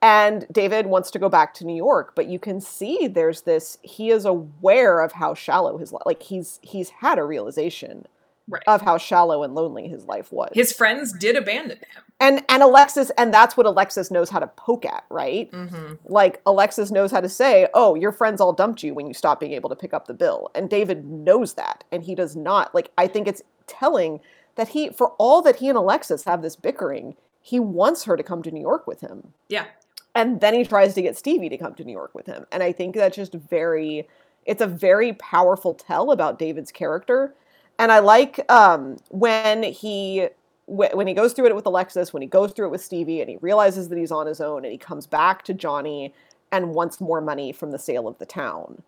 And David wants to go back to New York, but you can see there's this, he is aware of how shallow his life, like he's he's had a realization right. of how shallow and lonely his life was. His friends did abandon him. And and Alexis, and that's what Alexis knows how to poke at, right? Mm-hmm. Like Alexis knows how to say, oh, your friends all dumped you when you stopped being able to pick up the bill. And David knows that. And he does not, like, I think it's telling that he, for all that he and Alexis have this bickering, he wants her to come to New York with him. Yeah. And then he tries to get Stevie to come to New York with him. And I think that's just very, it's a very powerful tell about David's character. And I like um, when he, wh- when he goes through it with Alexis, when he goes through it with Stevie and he realizes that he's on his own and he comes back to Johnny and wants more money from the sale of the town.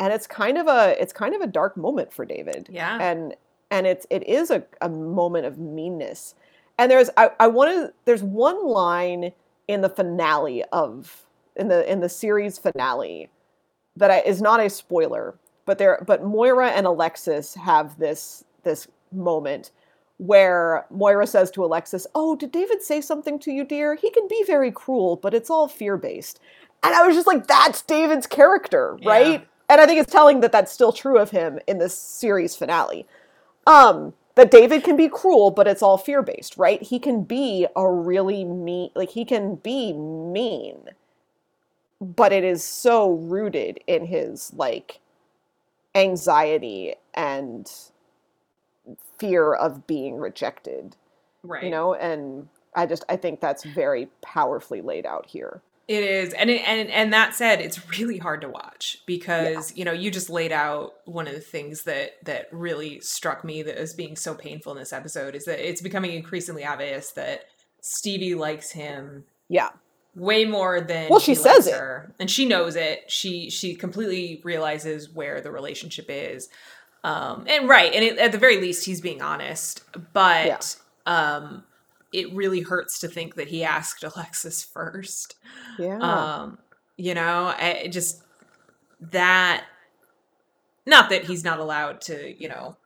And it's kind of a, it's kind of a dark moment for David. Yeah. And, and it's, it is a, a moment of meanness. And there's, I, I want to, there's one line in the finale of, in the in the series finale that I, is not a spoiler, but there, but Moira and Alexis have this, this moment where Moira says to Alexis, "Oh, did David say something to you, dear? He can be very cruel, but it's all fear-based." And I was just like, that's David's character, right? Yeah. And I think it's telling that that's still true of him in this series finale. Um, that David can be cruel, but it's all fear-based, right? He can be a really mean, like he can be mean, but it is so rooted in his like anxiety and fear of being rejected, right? You know, and I just, I think that's very powerfully laid out here. It is. And, it, and, and that said, it's really hard to watch because, yeah. you know, you just laid out one of the things that, that really struck me that as being so painful in this episode is that it's becoming increasingly obvious that Stevie likes him. Yeah. Way more than well, she, she says it. Her. And she knows it. She, she completely realizes where the relationship is. Um, and right. And it, at the very least, he's being honest, but, yeah. um, it really hurts to think that he asked Alexis first. Yeah. Um, you know, I just that, not that he's not allowed to, you know,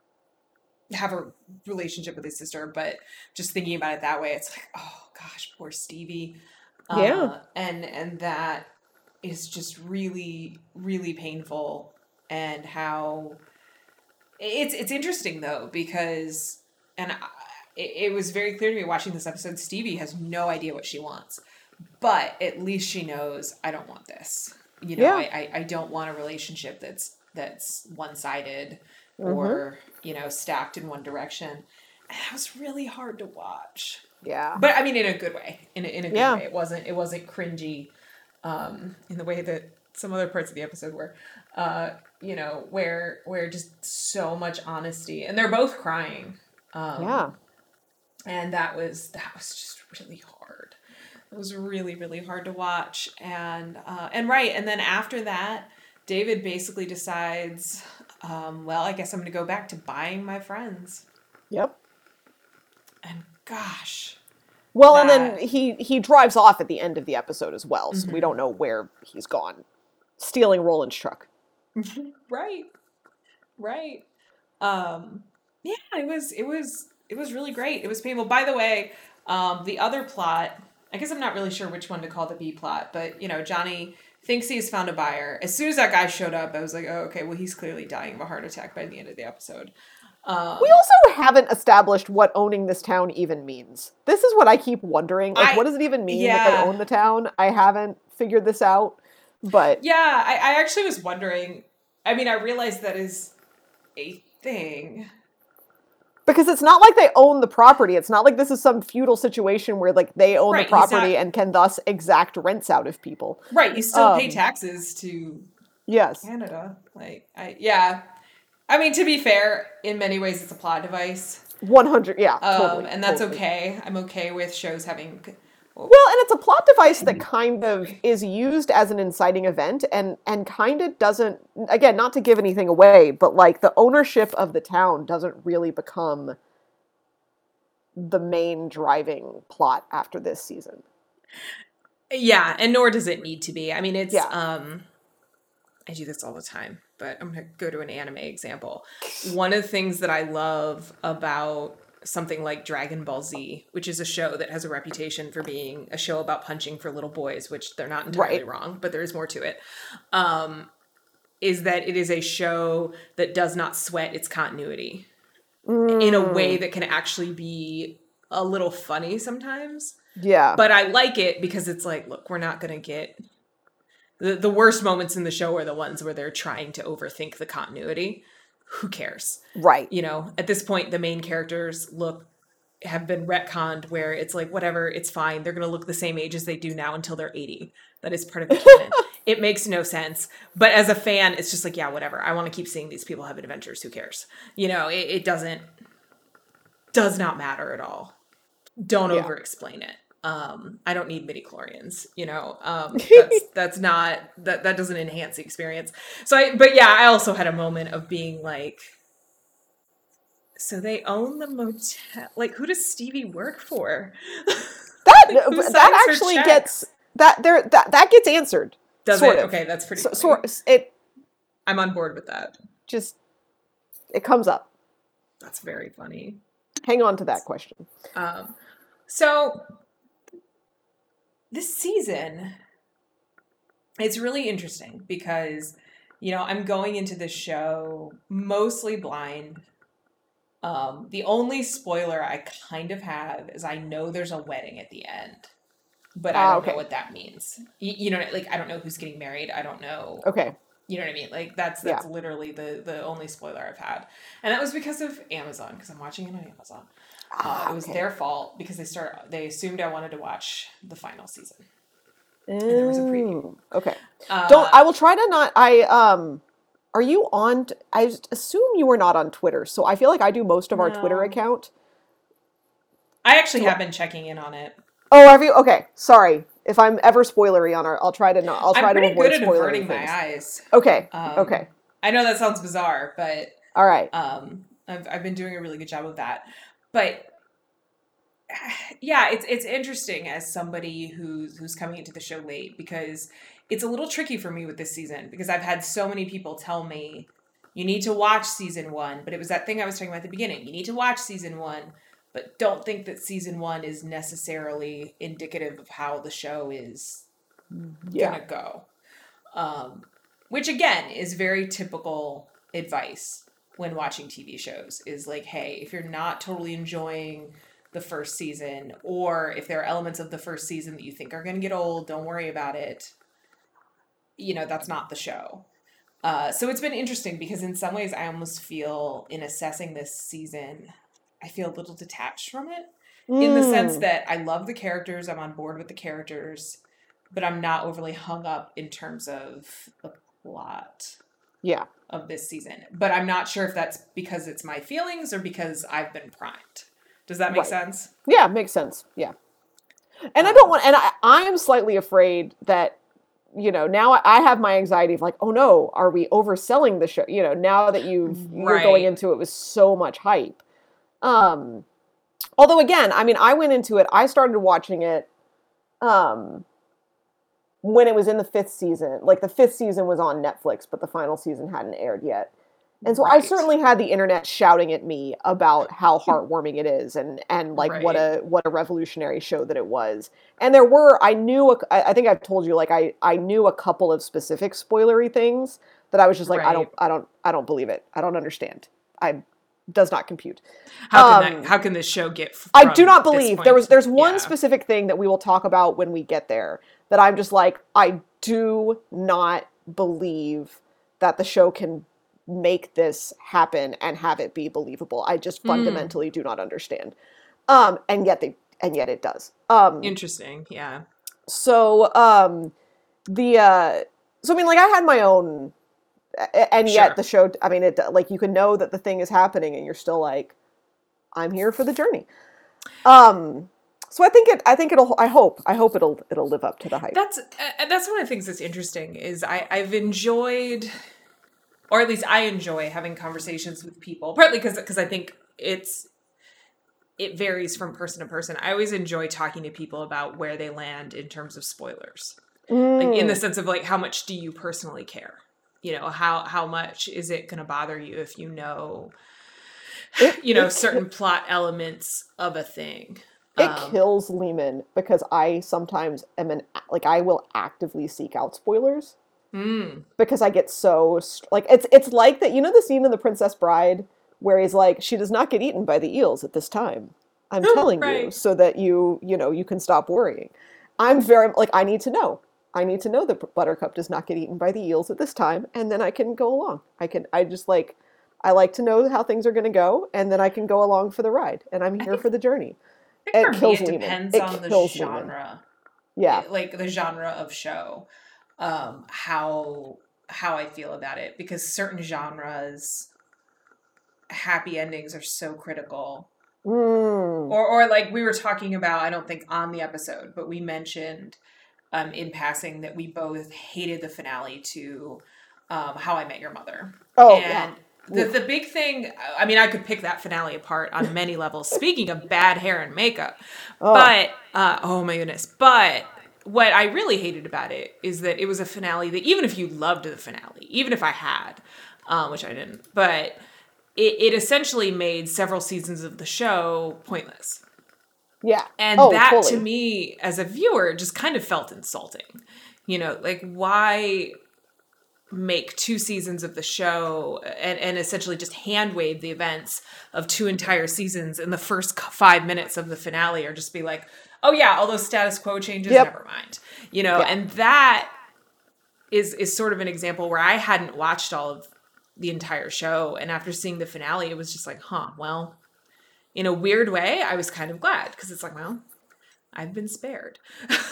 have a relationship with his sister, but just thinking about it that way, it's like, oh gosh, poor Stevie. Uh, yeah. And, and that is just really, really painful. And how it's, it's interesting though, because, and I, it was very clear to me watching this episode, Stevie has no idea what she wants, but at least she knows, I don't want this. You know, yeah. I, I, I don't want a relationship that's, that's one-sided mm-hmm. or, you know, stacked in one direction. And that was really hard to watch. Yeah. But I mean, in a good way, in a, in a good yeah. way. It wasn't, it wasn't cringy, um, in the way that some other parts of the episode were, uh, you know, where, where just so much honesty and they're both crying. Um, yeah. And that was, that was just really hard. It was really, really hard to watch. And, uh, and right. And then after that, David basically decides, um, well, I guess I'm going to go back to buying my friends. Yep. And gosh. Well, that... and then he, he drives off at the end of the episode as well. So mm-hmm. we don't know where he's gone. Stealing Roland's truck. Right. Right. Um, yeah, it was, it was, It was really great. It was painful. By the way, um, the other plot, I guess I'm not really sure which one to call the B plot, but, you know, Johnny thinks he's found a buyer. As soon as that guy showed up, I was like, oh, okay, well, he's clearly dying of a heart attack by the end of the episode. Um, we also haven't established what owning this town even means. This is what I keep wondering. Like, I, what does it even mean yeah. that they own the town? I haven't figured this out, but... Yeah, I, I actually was wondering. I mean, I realized that is a thing... Because it's not like they own the property. It's not like this is some feudal situation where like they own right, the property exact- and can thus exact rents out of people. Right. You still um, pay taxes to yes. Canada. Like I yeah. I mean, to be fair, in many ways it's a plot device. one hundred yeah. Um, totally, and that's totally. Okay. I'm okay with shows having well, well, and it's a plot device that kind of is used as an inciting event and, and kind of doesn't, again, not to give anything away, but like the ownership of the town doesn't really become the main driving plot after this season. Yeah, and nor does it need to be. I mean, it's, yeah. um, I do this all the time, but I'm going to go to an anime example. One of the things that I love about something like Dragon Ball Z, which is a show that has a reputation for being a show about punching for little boys, which they're not entirely right. wrong, but there is more to it, um, is that it is a show that does not sweat its continuity mm. in a way that can actually be a little funny sometimes. Yeah. But I like it because it's like, look, we're not going to get... The, the worst moments in the show are the ones where they're trying to overthink the continuity. Who cares? Right. You know, at this point, the main characters look, have been retconned where it's like, whatever, it's fine. They're going to look the same age as they do now until they're eighty. That is part of the canon. It makes no sense. But as a fan, it's just like, yeah, whatever. I want to keep seeing these people have adventures. Who cares? You know, it, it doesn't, does not matter at all. Don't yeah. over explain it. Um, I don't need midi-chlorians, you know, um, that's, that's not, that, that doesn't enhance the experience. So I, but yeah, I also had a moment of being like, so they own the motel, like who does Stevie work for? That, like, that actually gets, that there, that, that gets answered. Does it? Of. Okay. That's pretty so, cool. So it, I'm on board with that. Just, it comes up. That's very funny. Hang on to that question. Um, so this season, it's really interesting because, you know, I'm going into this show mostly blind. Um, the only spoiler I kind of have is I know there's a wedding at the end, but I don't ah, okay. know what that means. You, you know, like, I don't know who's getting married. I don't know. Okay. You know what I mean? Like, that's that's yeah. literally the, the only spoiler I've had. And that was because of Amazon, because I'm watching it on Amazon. Ah, uh, it was okay. their fault, because they start they assumed I wanted to watch the final season. And there was a preview. Okay. Uh, Don't, I will try to not, I, um, are you on, t- I assume you were not on Twitter, so I feel like I do most of our no. Twitter account. I actually do have I, been checking in on it. Oh, have you? Okay, sorry. If I'm ever spoilery on our, I'll try to not, I'll try I'm to avoid spoilery things. I'm pretty good at averting my eyes. Okay, um, okay. I know that sounds bizarre, but. All right. Um, I've, I've been doing a really good job of that. But. Yeah, it's it's interesting as somebody who's who's coming into the show late, because it's a little tricky for me with this season, because I've had so many people tell me, you need to watch season one, but it was that thing I was talking about at the beginning. You need to watch season one, but don't think that season one is necessarily indicative of how the show is yeah. going to go. Um, which, again, is very typical advice when watching T V shows, is like, hey, if you're not totally enjoying the first season, or if there are elements of the first season that you think are going to get old, don't worry about it. You know, that's not the show. Uh, so it's been interesting, because in some ways I almost feel, in assessing this season, I feel a little detached from it mm. in the sense that I love the characters. I'm on board with the characters, but I'm not overly hung up in terms of the plot. Yeah. Of this season. But I'm not sure if that's because it's my feelings or because I've been primed. Does that make right. sense? Yeah, makes sense. Yeah. And um, I don't want, and I, I am slightly afraid that, you know, now I have my anxiety of like, oh no, are we overselling the show? You know, now that you've, right. you're going into it with so much hype. Um, although again, I mean, I went into it, I started watching it um, when it was in the fifth season. Like the fifth season was on Netflix, but the final season hadn't aired yet. And so right. I certainly had the internet shouting at me about how heartwarming it is, and, and like right. what a what a revolutionary show that it was. And there were, I knew, a, I think I've told you, like I, I knew a couple of specific spoilery things that I was just like, right. I don't, I don't, I don't believe it. I don't understand. I does not compute. How can um, that, how can this show get? From I do not believe there was. There's one yeah. specific thing that we will talk about when we get there that I'm just like, I do not believe that the show can make this happen and have it be believable. I just fundamentally mm. do not understand. Um, and yet they, and yet it does. Um, Interesting. Yeah. So, um, the, uh, so I mean, like I had my own, and yet sure. the show, I mean, it, like you can know that the thing is happening and you're still like, I'm here for the journey. Um, so I think it, I think it'll, I hope, I hope it'll, it'll live up to the hype. That's, uh, that's one of the things that's interesting is I, I've enjoyed, or at least I enjoy having conversations with people, partly because because I think it's it varies from person to person. I always enjoy talking to people about where they land in terms of spoilers, mm. like in the sense of like how much do you personally care? You know, how how much is it going to bother you if you know, you know, certain plot elements of a thing? It um, kills Lehman because I sometimes am an like I will actively seek out spoilers. Mm. Because I get so like it's it's like that, you know, the scene in The Princess Bride where he's like, she does not get eaten by the eels at this time. I'm telling right. you so that you you know you can stop worrying. I'm very like I need to know. I need to know that Buttercup does not get eaten by the eels at this time, and then I can go along. I can I just like I like to know how things are going to go, and then I can go along for the ride, and I'm here think, for the journey. It kills me. It depends on the genre. Yeah, like the genre of show. Um, how how I feel about it, because certain genres, happy endings are so critical. Mm. Or or like we were talking about, I don't think on the episode, but we mentioned um, in passing that we both hated the finale to um, How I Met Your Mother. Oh, and yeah. the the big thing, I mean, I could pick that finale apart on many levels. Speaking of bad hair and makeup, oh. but uh, oh my goodness, but. what I really hated about it is that it was a finale that even if you loved the finale, even if I had, um, which I didn't, but it, it essentially made several seasons of the show pointless. Yeah. And oh, that fully. To me as a viewer just kind of felt insulting. You know, like why make two seasons of the show and, and essentially just hand wave the events of two entire seasons in the first five minutes of the finale, or just be like, oh yeah, all those status quo changes, yep. Never mind. You know, yeah. And that is is sort of an example where I hadn't watched all of the entire show. And after seeing the finale, it was just like, huh, well, in a weird way, I was kind of glad because it's like, well, I've been spared.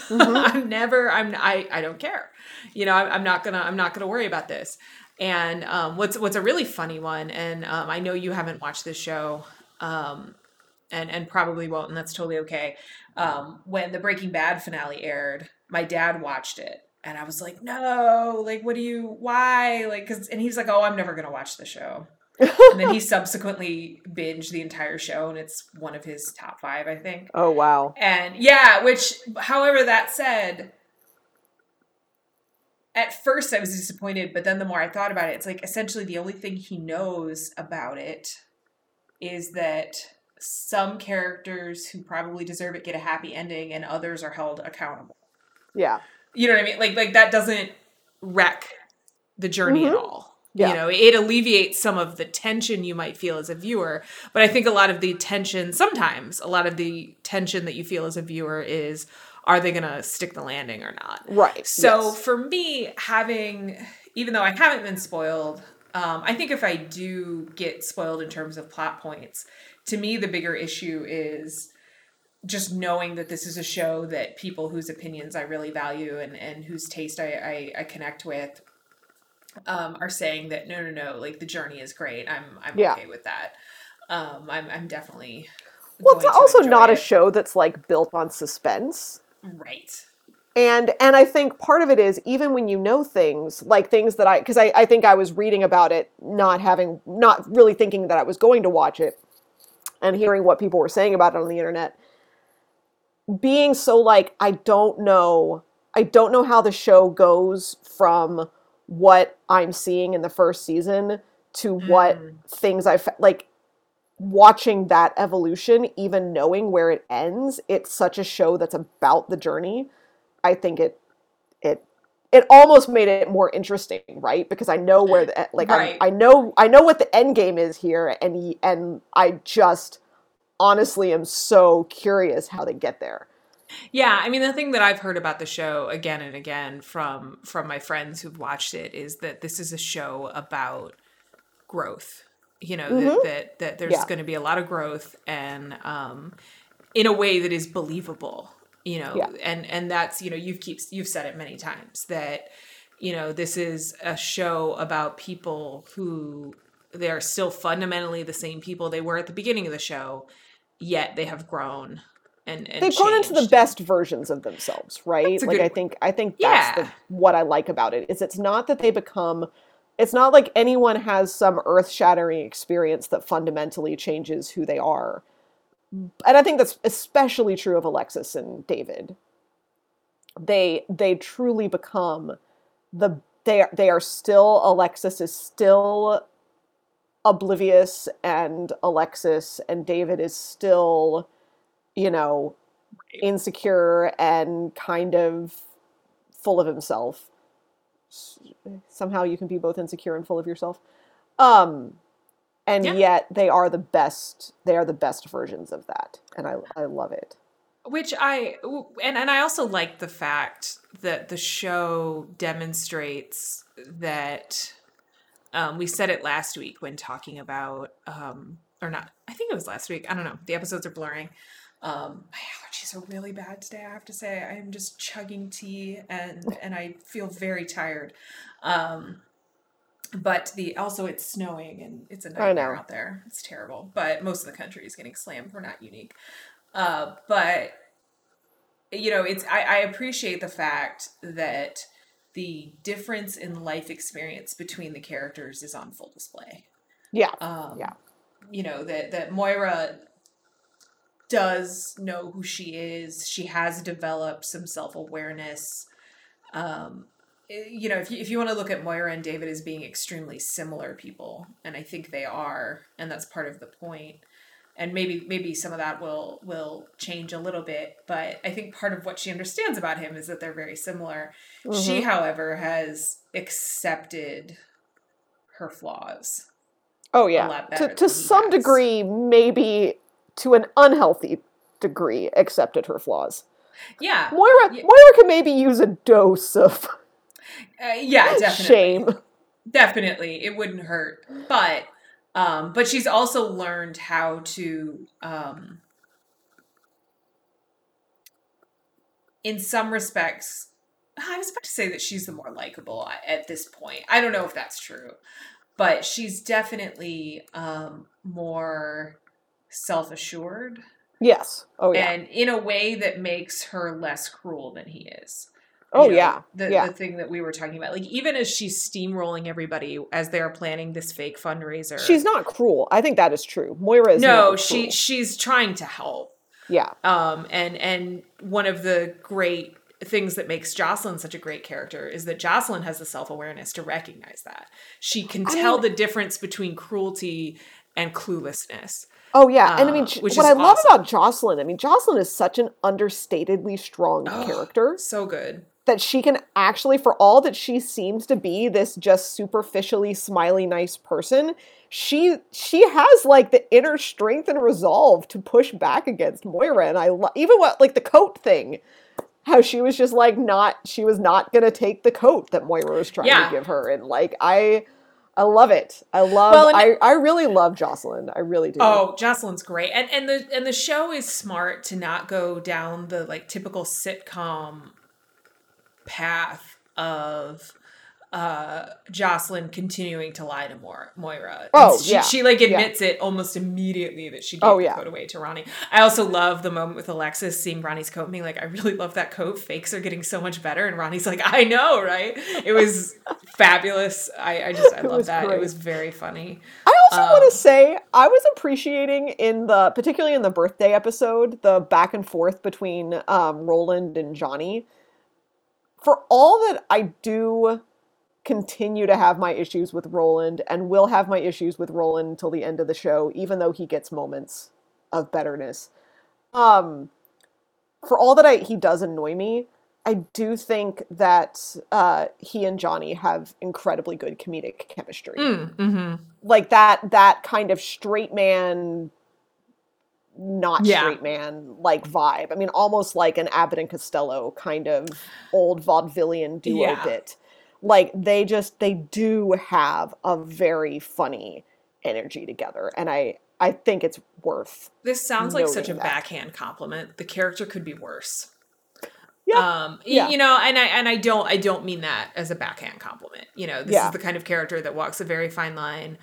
Mm-hmm. I'm never, I'm, I, I don't care. You know, I'm, I'm not gonna, I'm not gonna worry about this. And, um, what's, what's a really funny one. And, um, I know you haven't watched this show, um, and, and probably won't, and that's totally okay. Um, when the Breaking Bad finale aired, my dad watched it and I was like, no, like, what do you, why? Like, cause, and he's like, oh, I'm never going to watch the show. And then he subsequently binged the entire show, and it's one of his top five, I think. Oh, wow. And yeah, which, however, that said, at first I was disappointed, but then the more I thought about it, it's like essentially the only thing he knows about it is that some characters who probably deserve it get a happy ending and others are held accountable. Yeah. You know what I mean? Like, like that doesn't wreck the journey mm-hmm. at all. Yeah. You know, it alleviates some of the tension you might feel as a viewer. But I think a lot of the tension, sometimes a lot of the tension that you feel as a viewer is, are they going to stick the landing or not? Right. So yes. For me, having, even though I haven't been spoiled, um, I think if I do get spoiled in terms of plot points, to me, the bigger issue is just knowing that this is a show that people whose opinions I really value and, and whose taste I, I, I connect with um are saying that no no no like the journey is great. I'm I'm yeah. okay with that. Um I'm I'm definitely Well, it's also not it. a show that's like built on suspense. Right. And and I think part of it is even when you know things, like things that I because I, I think I was reading about it not having not really thinking that I was going to watch it and hearing what people were saying about it on the internet. Being so like, I don't know I don't know how the show goes from what I'm seeing in the first season to what mm. things I've like watching that evolution, even knowing where it ends. It's such a show that's about the journey. I think it, it, it almost made it more interesting, right? Because I know where the, like, right. I, I know, I know what the end game is here. And, and I just honestly am so curious how they get there. Yeah, I mean, the thing that I've heard about the show again and again from from my friends who've watched it is that this is a show about growth. You know, mm-hmm. that, that that there's yeah. going to be a lot of growth and um, in a way that is believable. You know, yeah. and and that's you know you've keep you've said it many times that you know this is a show about people who they are still fundamentally the same people they were at the beginning of the show, yet they have grown. And, and they've gone into the best versions of themselves, right? Like I think I think that's yeah. the, what I like about it is it's not that they become, it's not like anyone has some earth-shattering experience that fundamentally changes who they are. And I think that's especially true of Alexis and David. They they truly become the they they are still Alexis is still oblivious and Alexis and David is still you know, insecure and kind of full of himself. Somehow you can be both insecure and full of yourself. Um, and yeah. yet they are the best, they are the best versions of that. And I, I love it. Which I, and, and I also like the fact that the show demonstrates that, um, we said it last week when talking about, um, or not, I think it was last week. I don't know. The episodes are blurring. Um, my allergies are really bad today, I have to say. I am just chugging tea and, and I feel very tired. Um, but the also it's snowing and it's a nightmare out there. It's terrible. But most of the country is getting slammed. We're not unique. Uh, but, you know, it's I, I appreciate the fact that the difference in life experience between the characters is on full display. Yeah. Um, yeah. You know, that, that Moira does know who she is. She has developed some self-awareness. Um, you know, if you, if you want to look at Moira and David as being extremely similar people, and I think they are, and that's part of the point. And maybe maybe some of that will will change a little bit, but I think part of what she understands about him is that they're very similar. Mm-hmm. She, however, has accepted her flaws. Oh yeah, a lot to to some has. degree, maybe to an unhealthy degree, accepted her flaws. Yeah, Moira yeah. Moira can maybe use a dose of uh, yeah, definitely. shame. Definitely, it wouldn't hurt, but. Um, but she's also learned how to, um, in some respects, I was about to say that she's the more likable at this point. I don't know if that's true, but she's definitely um, more self-assured. Yes. Oh, yeah. And in a way that makes her less cruel than he is. Oh, you know, yeah. The, yeah. the thing that we were talking about. Like, even as she's steamrolling everybody as they are planning this fake fundraiser. She's not cruel. I think that is true. Moira is no, she, she's trying to help. Yeah. Um. And, and one of the great things that makes Jocelyn such a great character is that Jocelyn has the self-awareness to recognize that. She can tell I mean, the difference between cruelty and cluelessness. Oh, yeah. And I mean, uh, what I awesome. love about Jocelyn, I mean, Jocelyn is such an understatedly strong oh, character. So good. That she can actually, for all that she seems to be this just superficially smiley, nice person, she she has like the inner strength and resolve to push back against Moira. And I love, even what, like the coat thing, how she was just like not, she was not going to take the coat that Moira was trying yeah. to give her. And like, I I love it. I love, well, I, I really love Jocelyn. I really do. Oh, Jocelyn's great. And and the and the show is smart to not go down the like typical sitcom path of uh Jocelyn continuing to lie to Moira. Moira. Oh, she, yeah. she like admits yeah. it almost immediately that she gave oh, the yeah. coat away to Ronnie. I also love the moment with Alexis seeing Ronnie's coat and being like, I really love that coat. Fakes are getting so much better. And Ronnie's like, I know, right? It was fabulous. I, I just, I love that. Great. It was very funny. I also um, want to say, I was appreciating in the, particularly in the birthday episode, the back and forth between um, Roland and Johnny. For all that I do continue to have my issues with Roland and will have my issues with Roland until the end of the show, even though he gets moments of betterness. Um, for all that I, he does annoy me, I do think that uh, he and Johnny have incredibly good comedic chemistry. Mm, mm-hmm. Like that, that kind of straight man, not yeah. straight man like vibe. I mean, almost like an Abbott and Costello kind of old vaudevillian duo yeah. bit. Like they just, they do have a very funny energy together. And I, I think it's worth. This sounds like such a that. backhand compliment. The character could be worse. Yeah. Um, yeah. You know, and I, and I don't, I don't mean that as a backhand compliment. You know, this yeah. is the kind of character that walks a very fine line.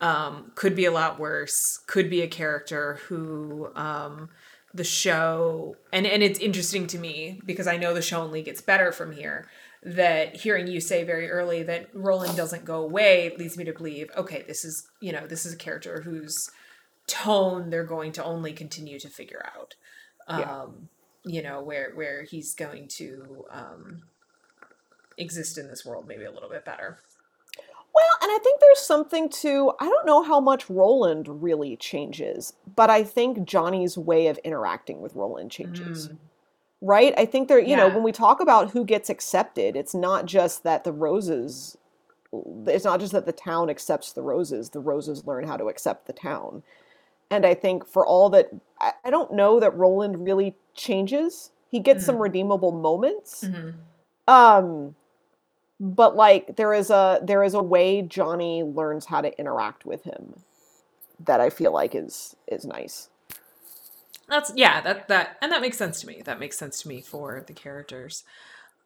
Um, could be a lot worse, could be a character who um, the show, and, and it's interesting to me because I know the show only gets better from here, that hearing you say very early that Roland doesn't go away leads me to believe, okay, this is, you know, this is a character whose tone they're going to only continue to figure out, um, yeah. you know, where, where he's going to um, exist in this world maybe a little bit better. Well, and I think there's something to, I don't know how much Roland really changes, but I think Johnny's way of interacting with Roland changes, mm. right? I think there, you yeah. know, when we talk about who gets accepted, it's not just that the roses, it's not just that the town accepts the roses, the roses learn how to accept the town. And I think for all that, I, I don't know that Roland really changes. He gets mm. some redeemable moments. Mm-hmm. Um But like there is a there is a way Johnny learns how to interact with him that I feel like is is nice. That's yeah, that that and that makes sense to me. That makes sense to me for the characters.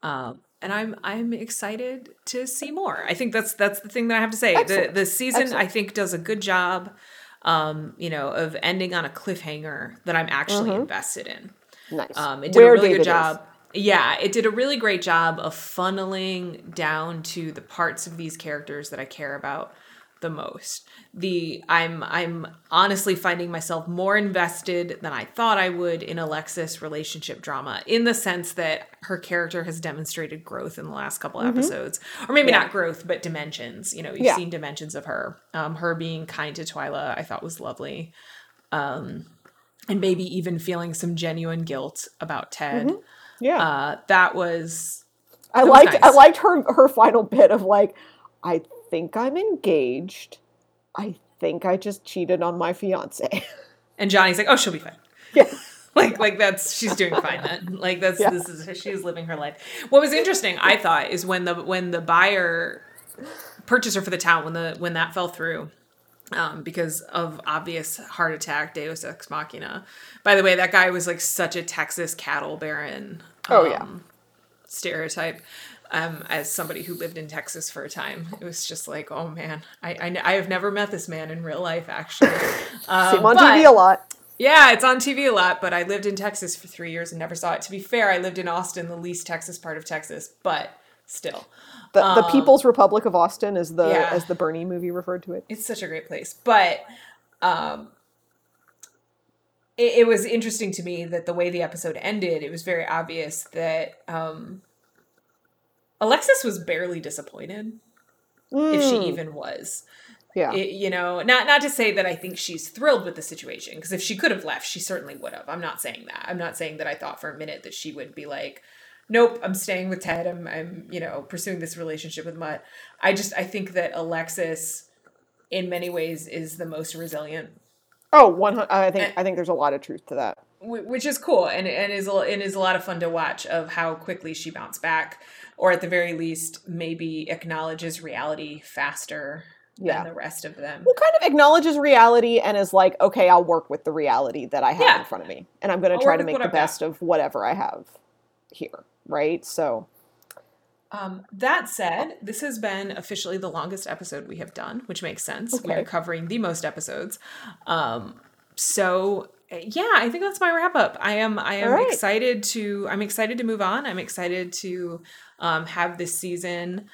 Um, and I'm I'm excited to see more. I think that's that's the thing that I have to say. Excellent. The the season Excellent. I think does a good job um, you know, of ending on a cliffhanger that I'm actually mm-hmm. invested in. Nice. Um, it did Where a really David good job. Is. Yeah, it did a really great job of funneling down to the parts of these characters that I care about the most. The I'm I'm honestly finding myself more invested than I thought I would in Alexis' relationship drama, in the sense that her character has demonstrated growth in the last couple mm-hmm. episodes, or maybe yeah. not growth, but dimensions. You know, you've yeah. seen dimensions of her. Um, her being kind to Twyla, I thought was lovely, um, and maybe even feeling some genuine guilt about Ted. Mm-hmm. Yeah, uh, that was. I that liked was nice. I liked her her final bit of like, I think I'm engaged. I think I just cheated on my fiance. And Johnny's like, oh, she'll be fine. Yeah. like, yeah. like that's, she's doing fine then. Like that's, yeah. this is, she's living her life. What was interesting, I thought, is when the, when the buyer, purchaser for the town, when the, when that fell through, um, because of obvious heart attack, Deus Ex Machina. By the way, that guy was like such a Texas cattle baron. Um, oh yeah. Stereotype. Um, as somebody who lived in Texas for a time, it was just like, oh man, I I, I have never met this man in real life, actually. Um, See him on but, T V a lot. Yeah, it's on T V a lot, but I lived in Texas for three years and never saw it. To be fair, I lived in Austin, the least Texas part of Texas, but still. The, um, the People's Republic of Austin is the, yeah. as the Bernie movie referred to it. It's such a great place. But um, it, it was interesting to me that the way the episode ended, it was very obvious that... Um, Alexis was barely disappointed, mm. if she even was. Yeah. It, you know, not not to say that I think she's thrilled with the situation, because if she could have left, she certainly would have. I'm not saying that. I'm not saying that I thought for a minute that she would be like, nope, I'm staying with Ted. I'm, I'm you know, pursuing this relationship with Mutt. I just, I think that Alexis, in many ways, is the most resilient. Oh, one hundred I think, and, I think there's a lot of truth to that. Which is cool, and, and is and is a lot of fun to watch, of how quickly she bounced back, or at the very least, maybe acknowledges reality faster yeah. than the rest of them. Well, kind of acknowledges reality and is like, okay, I'll work with the reality that I have yeah. in front of me, and I'm going to try to make the best of whatever I have here, right? So, um, that said, this has been officially the longest episode we have done, which makes sense. Okay. We're covering the most episodes, um, so. Yeah, I think that's my wrap up. I am I am right. excited to I'm excited to move on. I'm excited to um, have this season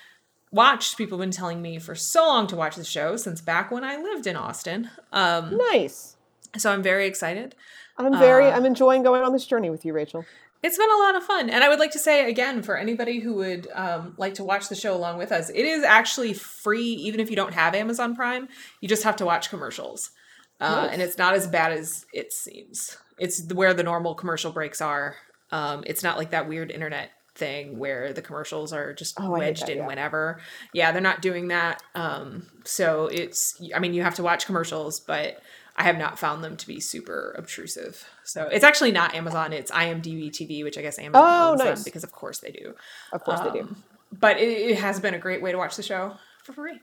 watched. People have been telling me for so long to watch the show, since back when I lived in Austin. Um, nice. So I'm very excited. I'm very uh, I'm enjoying going on this journey with you, Rachel. It's been a lot of fun. And I would like to say again, for anybody who would um, like to watch the show along with us, it is actually free even if you don't have Amazon Prime. You just have to watch commercials. Uh, nice. And it's not as bad as it seems. It's where the normal commercial breaks are. Um, it's not like that weird internet thing where the commercials are just oh, wedged that, in yeah. whenever. Yeah, they're not doing that. Um, so it's, I mean, you have to watch commercials, but I have not found them to be super obtrusive. So it's actually not Amazon. It's IMDb T V, which I guess Amazon oh, owns nice. them, because of course they do. Of course um, they do. But it, it has been a great way to watch the show for free.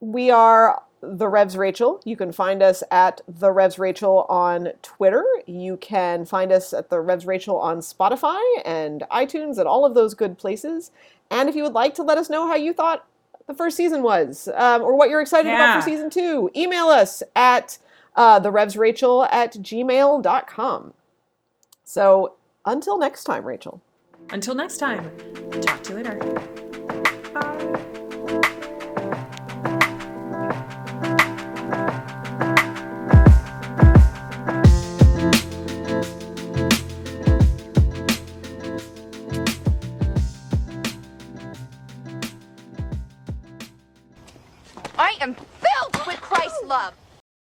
We are... The Revs Rachel. You can find us at The Revs Rachel on Twitter. You can find us at The Revs Rachel on Spotify and iTunes and all of those good places. And if you would like to let us know how you thought the first season was, um, or what you're excited yeah. about for season two, email us at uh, the revs rachel at gmail dot com. So until next time, Rachel. Until next time. Talk to you later. Bye.